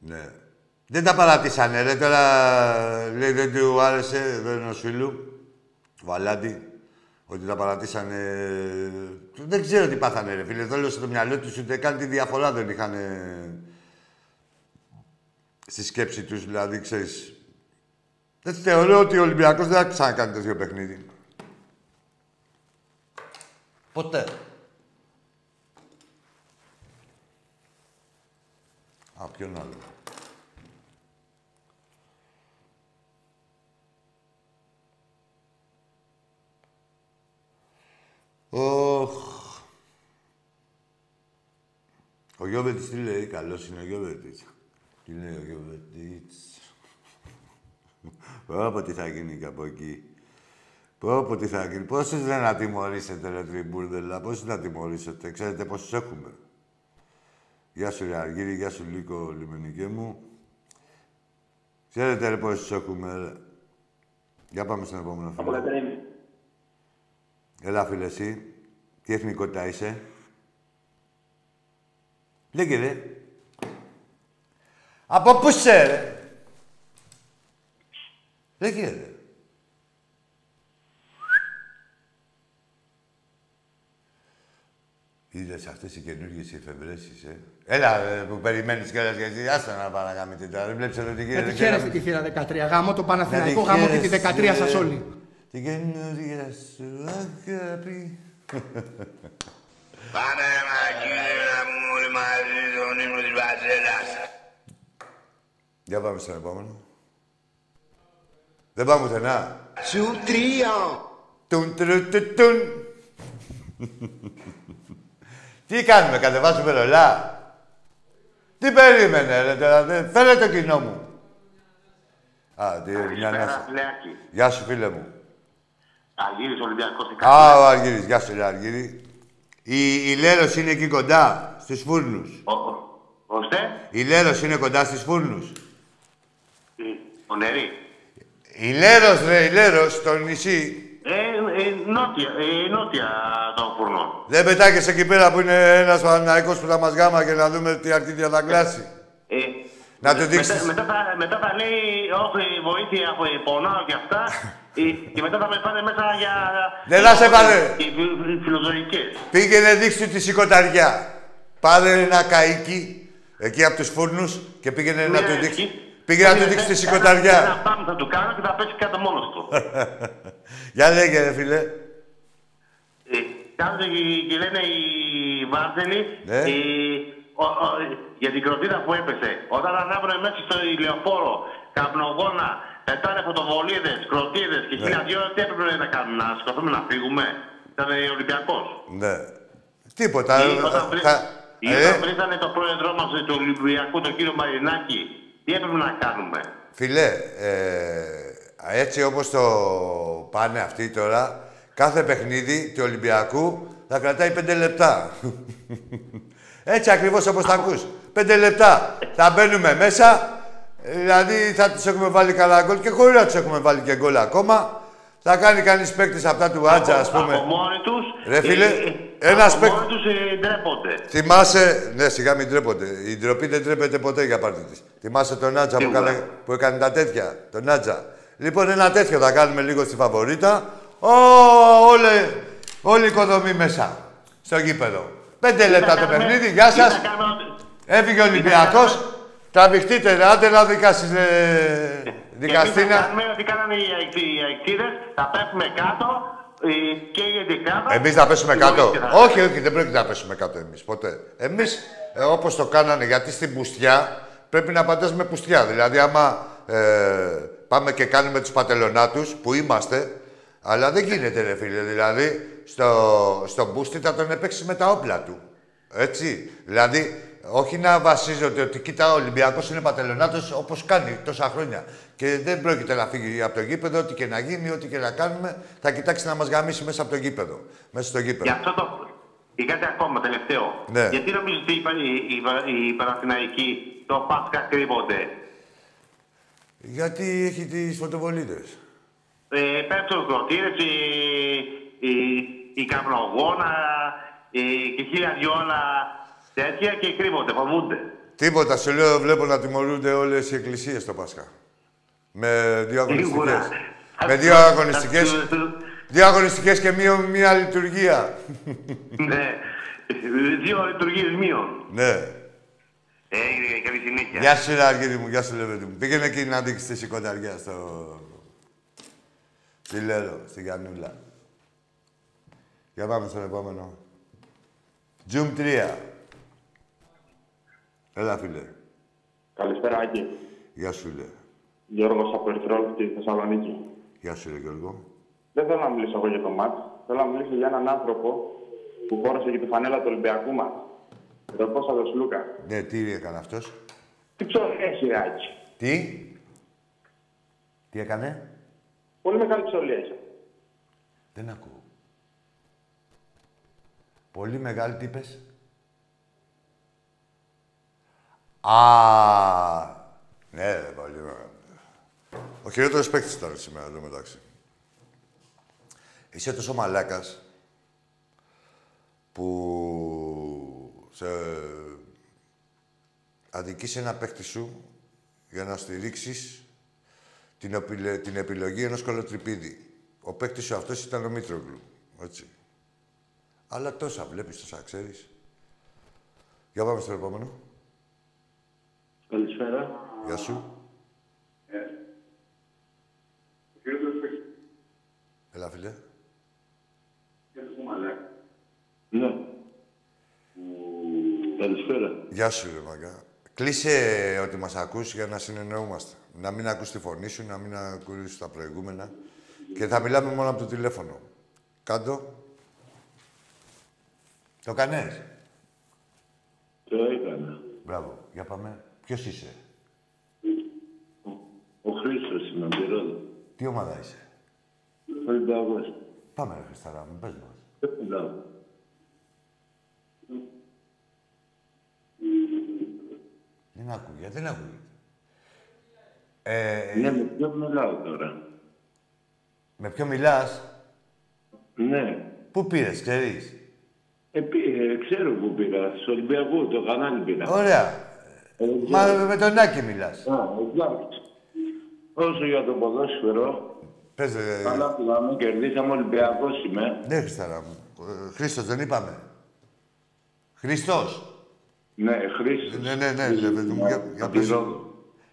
Ναι. Δεν τα παρατήσανε, ρε. Τώρα λέει δεν του άρεσε εδώ ενός φίλου, του Βαλάντη. Ότι τα παρατήσανε... Δεν ξέρω τι πάθανε, ρε φίλε. Θέλω στο μυαλό τους ούτε καν τη διαφορά δεν είχαν... στη σκέψη τους, δηλαδή, ξέρεις... Δεν θεωρώ ότι ο Ολυμπιακός δεν θα ξανακάνει τέτοιο παιχνίδι. Ποτέ. Α, ποιον άλλο. Oh. Ο Γιώβετης τι λέει, καλός είναι ο Γιώβετης. Τι λέει ο Γιώβετης. Πω πω τι θα γίνει και από εκεί. Πω πω τι θα γίνει. Πόσους δεν να τιμωρήσετε ρε τριμπούρδελα, πόσους να τιμωρήσετε. Ξέρετε πόσους έχουμε. Γεια σου ρε Αργύρη, γεια σου Λίκο Λιμενικέ μου. Ξέρετε ρε πόσους έχουμε ρε. Για πάμε στον επόμενο φίλο. Έλα, φίλε, εσύ. Τι εθνικότητα είσαι. Λέγε, δε. Από πού είσαι, ρε. Λέγε, δε. Είδες αυτές οι καινούργιες εφευρέσεις, ε. Έλα, ρε, που περιμένεις κιόλας και εσύ. Άστα να παραγαμείτε τώρα. Δεν βλέπεις εδώ την κύριε. Δεν τη χαίρεστε τη χείρα δεκατρία. Γάμω το Παναθηναϊκό, γάμω και τη δεκατρία σας όλοι. Την καινούργια σου αγάπη. Πάμε μακριά μου όλοι μαζί στον ύμνο της Βασέλας. Για πάμε στον επόμενο. Δεν πάμε πουθενά. Σου τρία. Τουν τρου του τουν. Τι κάνουμε, κατεβάζουμε ρολά. Τι περίμενε ρε τώρα, δεν φέρε το κοινό μου. Α, τι Γιαννάσα. Γεια σου φίλε μου. Αργύρης, Ολυμπιακός, τι κάνεις. Α, ο Αργύρης. Γεια σου, Αργύρη. Η, η Λέρος είναι εκεί κοντά, στους φούρνους. Ωστε. Η Λέρος είναι κοντά στους φούρνους. Ο Νερί. Η Λέρος, ρε, η Λέρος, στο νησί. Ε, νότια, νότια των φουρνών. Δεν πετάκες εκεί πέρα που είναι ένας Παναθηναϊκός που θα μας γάμα και να δούμε τι αρτίδια θα κλάσει. Ε, να το δείξεις. Μετά, μετά, θα, μετά θα λέει όχι βοήθεια, πονάω και αυτά. Και μετά θα με πάνε μέσα για... Δεν θα σε πάνε. Φιλοζωικές. Πήγαινε δείξτε τη σηκωταριά. Πάρε ένα καΐκι εκεί από τους φούρνους και πήγαινε να του δείξει. Πήγαινε να του δείξει τη σηκωταριά. Ένα μπαμ θα του κάνω και θα πέσει κάτω μόνος του. Για λέγε ρε φίλε. Κάτω και λένε οι βάρδενοι για την κροτίδα που έπεσε. Όταν ανάβουνε μέσα στο ηλιοπόρο, καπνογόνα, πετάνε φωτοβολίδες, κροτίδες και χίλια δυο, τι έπρεπε να κάνουμε, να σκοτώσουμε, να φύγουμε. Ήταν Ολυμπιακός. Ναι. Τίποτα. Όταν βρίσανε το πρόεδρό μας του Ολυμπιακού, τον κύριο Μαρινάκη, τι έπρεπε να κάνουμε. Φιλέ, ε, έτσι όπως το πάνε αυτοί τώρα, κάθε παιχνίδι του Ολυμπιακού θα κρατάει πέντε λεπτά. Έτσι ακριβώς όπως τα ακούς. Πέντε λεπτά. Θα μπαίνουμε μέσα, δηλαδή θα τους έχουμε βάλει καλά γκολ και χωρίς να τους έχουμε βάλει και γκολ ακόμα. Θα κάνει κανείς παίκτης αυτά του Άτζα, ας πούμε. Από μόνοι τους, ρε φίλε, ε, ένας παίκτης. Από μόνοι τους ε, ντρέπονται. Θυμάσαι, ναι, σιγά μην ντρέπονται. Η ντροπή δεν ντρέπεται ποτέ για πάρτι της. Θυμάσαι τον Άτζα που, που έκανε τα τέτοια. Τον Άτζα. Λοιπόν, ένα τέτοιο θα κάνουμε λίγο στη φαβορίτα. Ω, όλη, όλη η οικοδομή μέσα. Στο γήπεδο. Πέντε λεπτά το παιχνίδι, γεια σας. Έφυγε ο Ολυμπιακός. Τραβηχτείτε, άντε να δικάσεις, δικαστήνα. Εμείς θα κάνουμε ότι κάνανε οι αεκτήρες, θα πέφτουμε κάτω και η εντεκάδα... Εμείς θα πέσουμε κάτω. Όχι, όχι, δεν πρέπει να πέσουμε κάτω εμείς, ποτέ. Εμείς, όπως το κάνανε, γιατί στην πουστιά, πρέπει να απαντήσουμε πουστιά. Δηλαδή, άμα πάμε και κάνουμε τους πατελονάτους, που είμαστε, αλλά δεν γίνεται, ρε φίλε, δηλαδή... Στον στο μπούστη θα τον έπαιξει με τα όπλα του. Έτσι. Δηλαδή, όχι να βασίζονται ότι κοίτα ο Ολυμπιακός είναι πατελονάτος όπως κάνει τόσα χρόνια. Και δεν πρόκειται να φύγει από το γήπεδο, ό,τι και να γίνει, ό,τι και να κάνουμε, θα κοιτάξει να μας γαμίσει μέσα από το γήπεδο. Μέσα στο γήπεδο. Για αυτό το. Και κάτι ακόμα τελευταίο. Ναι. Γιατί νομίζετε ότι οι Παναθηναϊκοί το Πάσχα κρύβονται. Γιατί έχει τις φωτοβολίδες. Ε, Πέφτουν κροτήρες, οι... Η, η καπνογόνα, η, και χίλια δυο άλλα τέτοια και κρύβονται, φοβούνται. Τίποτα, σου λέω, βλέπω να τιμωρούνται όλες οι εκκλησίες το Πάσχα. Με δύο αγωνιστικές. Με δύο αγωνιστικές, δύο αγωνιστικές και μία, μία λειτουργία. Ναι, δύο λειτουργίες μείον. Ναι. Ε, καλή συνέχεια. Γεια σου, Αργύρι μου, γεια σου, Λεβέντη μου. Πήγαινε εκεί να δείξεις τη σηκωταριά στο... Στη Λέρο, στη Γιαννούλα. Για πάμε στον επόμενο. Τζουμ τρία. Έλα, φίλε. Καλησπέρα, Άκη. Γεια σου, φίλε. Γιώργος από Ερθρόλ, στη Θεσσαλονίκη. Γεια σου, Γιώργο. Δεν θέλω να μιλήσω εγώ για το μάτς. Θέλω να μιλήσω για έναν άνθρωπο που χώρασε και τη φανέλα του Ολυμπιακού μας. Τον Κώσταντο Σλούκα. Ναι, τι έκανε αυτός. Τι ψωλή έχει, Άκη. Τι. Τι έκανε. Πολύ μεγάλη ψωλή έχει. Δεν ακούω. Πολύ μεγάλη, τι είπες. Α, ναι, ρε, πολύ μεγάλη. Ο χειρότερος παίκτης ήταν σήμερα, εδώ μεταξύ. Είσαι τόσο μαλάκας που σε αδικείς ένα παίκτη σου για να στηρίξεις την, επιλε... την επιλογή ενός κολοτρυπίδη. Ο παίκτης σου αυτός ήταν ο Μήτρογλου, έτσι. Αλλά τόσα βλέπεις, τόσα ξέρεις. Για πάμε στο επόμενο. Καλησπέρα. Γεια σου. Ε. Έλα, φίλε. Ναι. Καλησπέρα. Γεια σου, ρε μαγκά. Κλείσε ότι μας ακούς για να συνεννοούμαστε. Να μην ακούς τη φωνή σου, να μην ακούς τα προηγούμενα. Και θα μιλάμε μόνο από το τηλέφωνο. Κάντο. Το κάνες. Το έκανα. Μπράβο. Για πάμε. Ποιος είσαι. Ο Χρήστος είμαι, από τη Ρόδο. Τι ομάδα είσαι. Ολυμπιακός. Πάμε, ρε Χρυσταρά μου. Πες μας. Ολυμπιακός. Δεν ακούγεται. Δεν ακούγεται. Ε, ναι, με ποιο μιλάω τώρα. Με ποιο μιλάς. Ναι. Πού πήρες, ξέρεις? Ε, ε, ξέρω που πήγα. Στο Ολυμπιακό, το κανάλι πήγα. Ωραία. Ε, Μα ε, με τον Άκη μιλάς. Α, εντάξει. Όσο για το ποδόσφαιρο. Πες δε. Καλά πήγαμε, κερδίσαμε, Ολυμπιακός είμαι. Ναι, Χριστάρα μου. Χρήστος, δεν είπαμε. Χριστός. Ναι, Χρήστος. Ναι, ναι, ναι.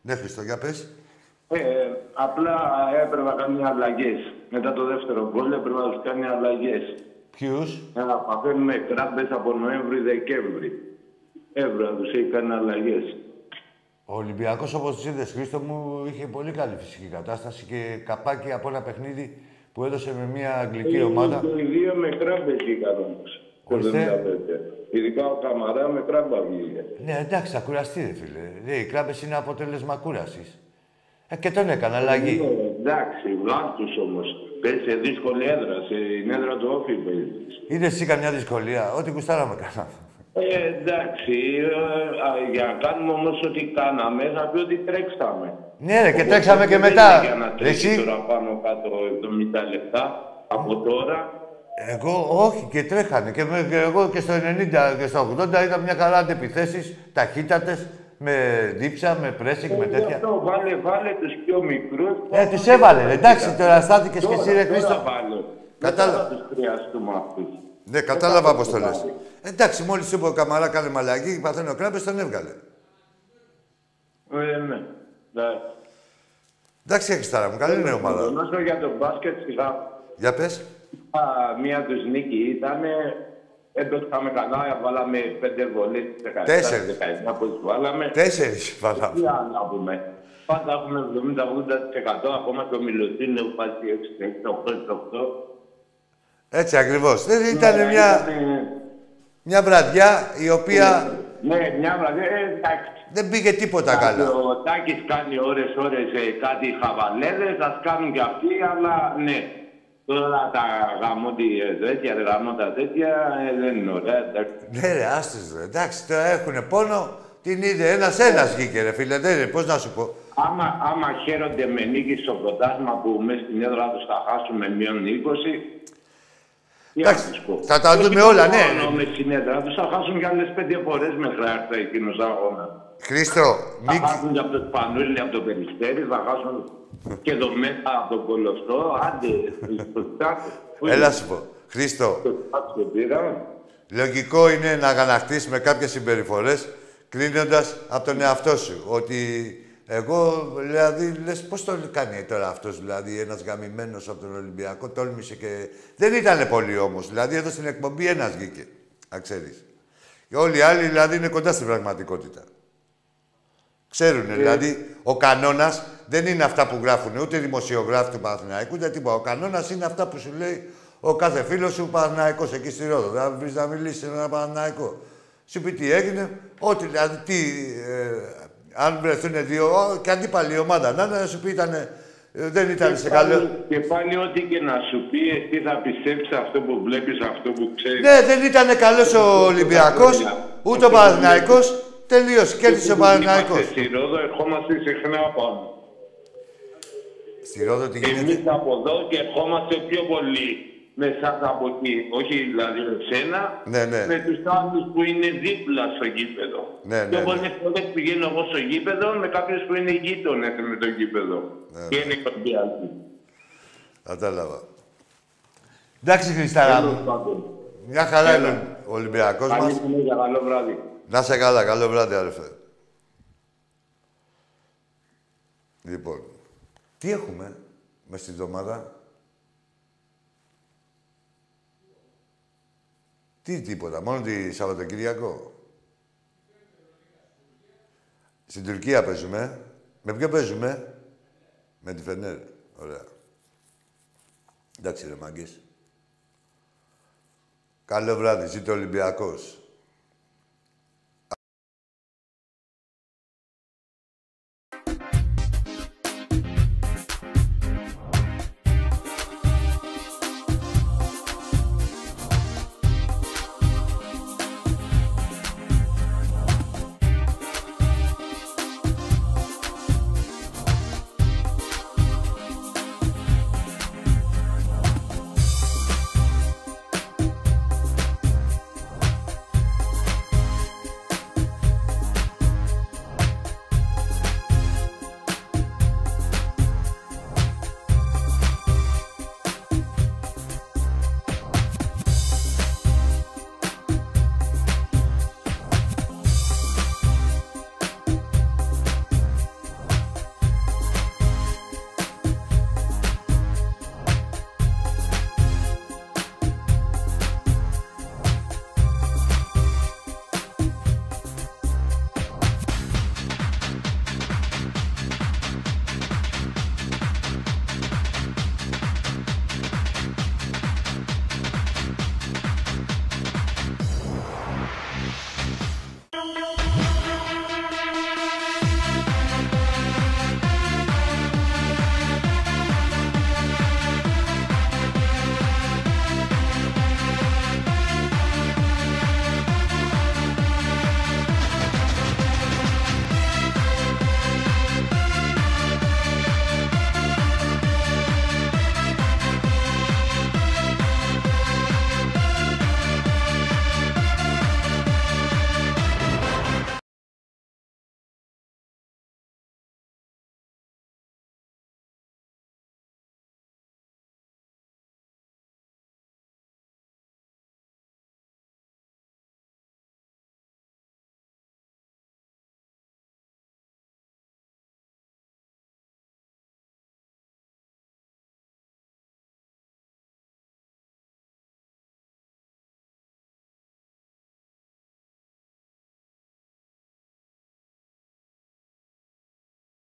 Ναι, Χριστό, για πες. Ε, απλά έπρεπε να κάνει αλλαγές. Μετά το δεύτερο γκολ έπρεπε να τους κάνει αλλαγές. Ποιους? Ε, να παθαίνουμε κράμπες από Νοέμβρη-Δεκέμβρη. Έπρεπε να τους έχει κάνει αλλαγές. Ο Ολυμπιακός, όπως τους είδες, Χρήστο μου, είχε πολύ καλή φυσική κατάσταση και καπάκι από ένα παιχνίδι που έδωσε με μια αγγλική ε, ομάδα. Οι δύο με κράμπες είχαν όμως. Ορίστε. Ειδικά ο Καμαρά με κράμπα βγήκε. Ναι, εντάξει, θα κουραστεί, ρε φίλε. Οι κράμπες είναι αποτέλεσμα κούρασης. Ε, και τον έκανε αλλαγή. Ε, εντάξει, βλάκτους όμως. Πέσε δύσκολη έδρα, στην έδρα του Όφη παίζεις. Είδες εσύ καμιά δυσκολία, ό,τι κουστάραμε κάναμε. Ε, εντάξει, ε, για να κάνουμε όμως ό,τι κάναμε, θα πει ότι τρέξαμε. Ναι, ρε, και τρέξαμε και μετά. Για να τρέξει εσύ... τώρα πάνω κάτω εβδομήντα λεπτά από τώρα. Εγώ, όχι, και τρέχανε. Και, με, και εγώ και στο ενενήντα και στο ογδόντα ήταν μια καλά αντεπιθέσεις, ταχύτατες, με δίψα, με πρέσικ, με τέτοια. Αυτό, βάλε, βάλε τους πιο μικρούς. Ε, τους έβαλε. Εντάξει, τώρα στάθηκες και εσύ, ρε Χρήστο. Κατάλαβα. Δεν θα τους χρειαστούμε αυτούς. Ναι, κατάλαβα πώς το λες. Εντάξει, μόλις σου είπε ο Καμαρά, κάνε μαλακή, παθαίνει ο Κράμπες, τον έβγαλε. Ε, ναι. Εντάξει, Χριστάρα μου, καλή είναι η ομάδα. Όσο για τον μπάσκετ, σιγά. Για πες. Μία τους νίκη ήταν, δεν το είχαμε καλά, βάλαμε πέντε βολές, τέσσερις. Τέσσερις βάλαμε. Τι να πούμε. Πάντα έχουμε εβδομήντα με ογδόντα τοις εκατό, ακόμα το Μιλωτίνο που πάει έξι, έξι, οκτώ, οκτώ. Έτσι ακριβώς. Ήταν μια... μια βραδιά η οποία... Ναι, μια βραδιά, εντάξει. Δεν πήγε τίποτα καλά. Ο Τάκης κάνει ώρες-ώρες κάτι χαβαλέδες, θα σκάνουν κι αυτοί, αλλά ναι. Τώρα τα γαμώτια τέτοια, τα γαμώτα τέτοια, δεν είναι ωραία, εντάξει. Ναι ρε, άστες ρε, εντάξει, τώρα έχουνε πόνο, την είδε ένας-ένας γήκε ρε φίλε, δεν είναι, πώς να σου πω. Άμα, άμα χαίρονται με νίκη στο πρωτάθλημα που μέσα στην έδρα τους θα χάσουμε μείον είκοσι, εντάξει, θα τα δούμε όλα, ναι. Μόνο με στην έδρα τους θα χάσουν κι άλλες πέντε φορές μέχρι να έρθει εκείνος αγώνα. Χρήστο, θα μην... χάσουν και από το Σπανούλη, από το Περιστέρι, θα χάσουν και εδώ μέσα από τον Κολοστό. Άντε, έλα σου πω. Χρήστο, λογικό είναι να αγαναχτείς με κάποιες συμπεριφορές, κρίνοντας από τον εαυτό σου. Ότι εγώ, δηλαδή, λες, πώς το κάνει τώρα αυτός, δηλαδή, ένας γαμημένος από τον Ολυμπιακό, τόλμησε και... Δεν ήτανε πολύ όμως, δηλαδή, εδώ στην εκπομπή ένας βγήκε, να ξέρεις. Και όλοι οι άλλοι, δηλαδή, είναι κοντά στην πραγματικότητα. Ξέρουνε, δηλαδή, ο κανόνας δεν είναι αυτά που γράφουνε, ούτε δημοσιογράφοι του Παναθηναϊκού, ούτε τίποτα. Ο κανόνας είναι αυτά που σου λέει ο κάθε φίλος σου Παναθηναϊκός εκεί στη Ρόδο. Να βρεις να μιλήσεις σε έναν Παναθηναϊκό. Σου πει τι έγινε, ό,τι δηλαδή, τι, ε, αν βρεθούνε δύο, και αντίπαλη ομάδα να είναι, σου πει ήτανε, δεν ήταν σε καλό. Και πάλι ό,τι και να σου πει, εσύ θα πιστέψεις αυτό που βλέπεις, αυτό που ξέρεις. Ναι, δεν ήτανε καλός ο Ολυμπιακός, ούτε ο Παναθηναϊκός. Τελείωσε, κέρδισε ο Παναθηναϊκός. Στη Ρόδο ερχόμαστε συχνά πάνω. Στη Ρόδο τι γίνεται. Εμείς από εδώ και ερχόμαστε πιο πολύ με εσάς από εκεί. Όχι δηλαδή με εσένα, ναι, ναι. Με τους άλλους που είναι δίπλα στο γήπεδο. Ναι, ναι, ναι. Και πολλές φορές πηγαίνω εγώ στο γήπεδο με κάποιους που είναι γείτονες με το γήπεδο. Ναι, ναι. Και είναι κοντιάκι. Κατάλαβα. Εντάξει, Χριστάρα μου. Μια χαρά είναι ο Ολυμπιακός μας. Καλό βράδυ. Να σε καλά. Καλό βράδυ, αδερφέ. Λοιπόν, τι έχουμε μες την εβδομάδα. Τι τίποτα, μόνο τη Σαββατοκυριακό. Στην Τουρκία παίζουμε. Με ποιο παίζουμε. Με τη Φενέρ. Ωραία. Εντάξει ρε μάγκες. Καλό βράδυ, ζήτω Ολυμπιακός.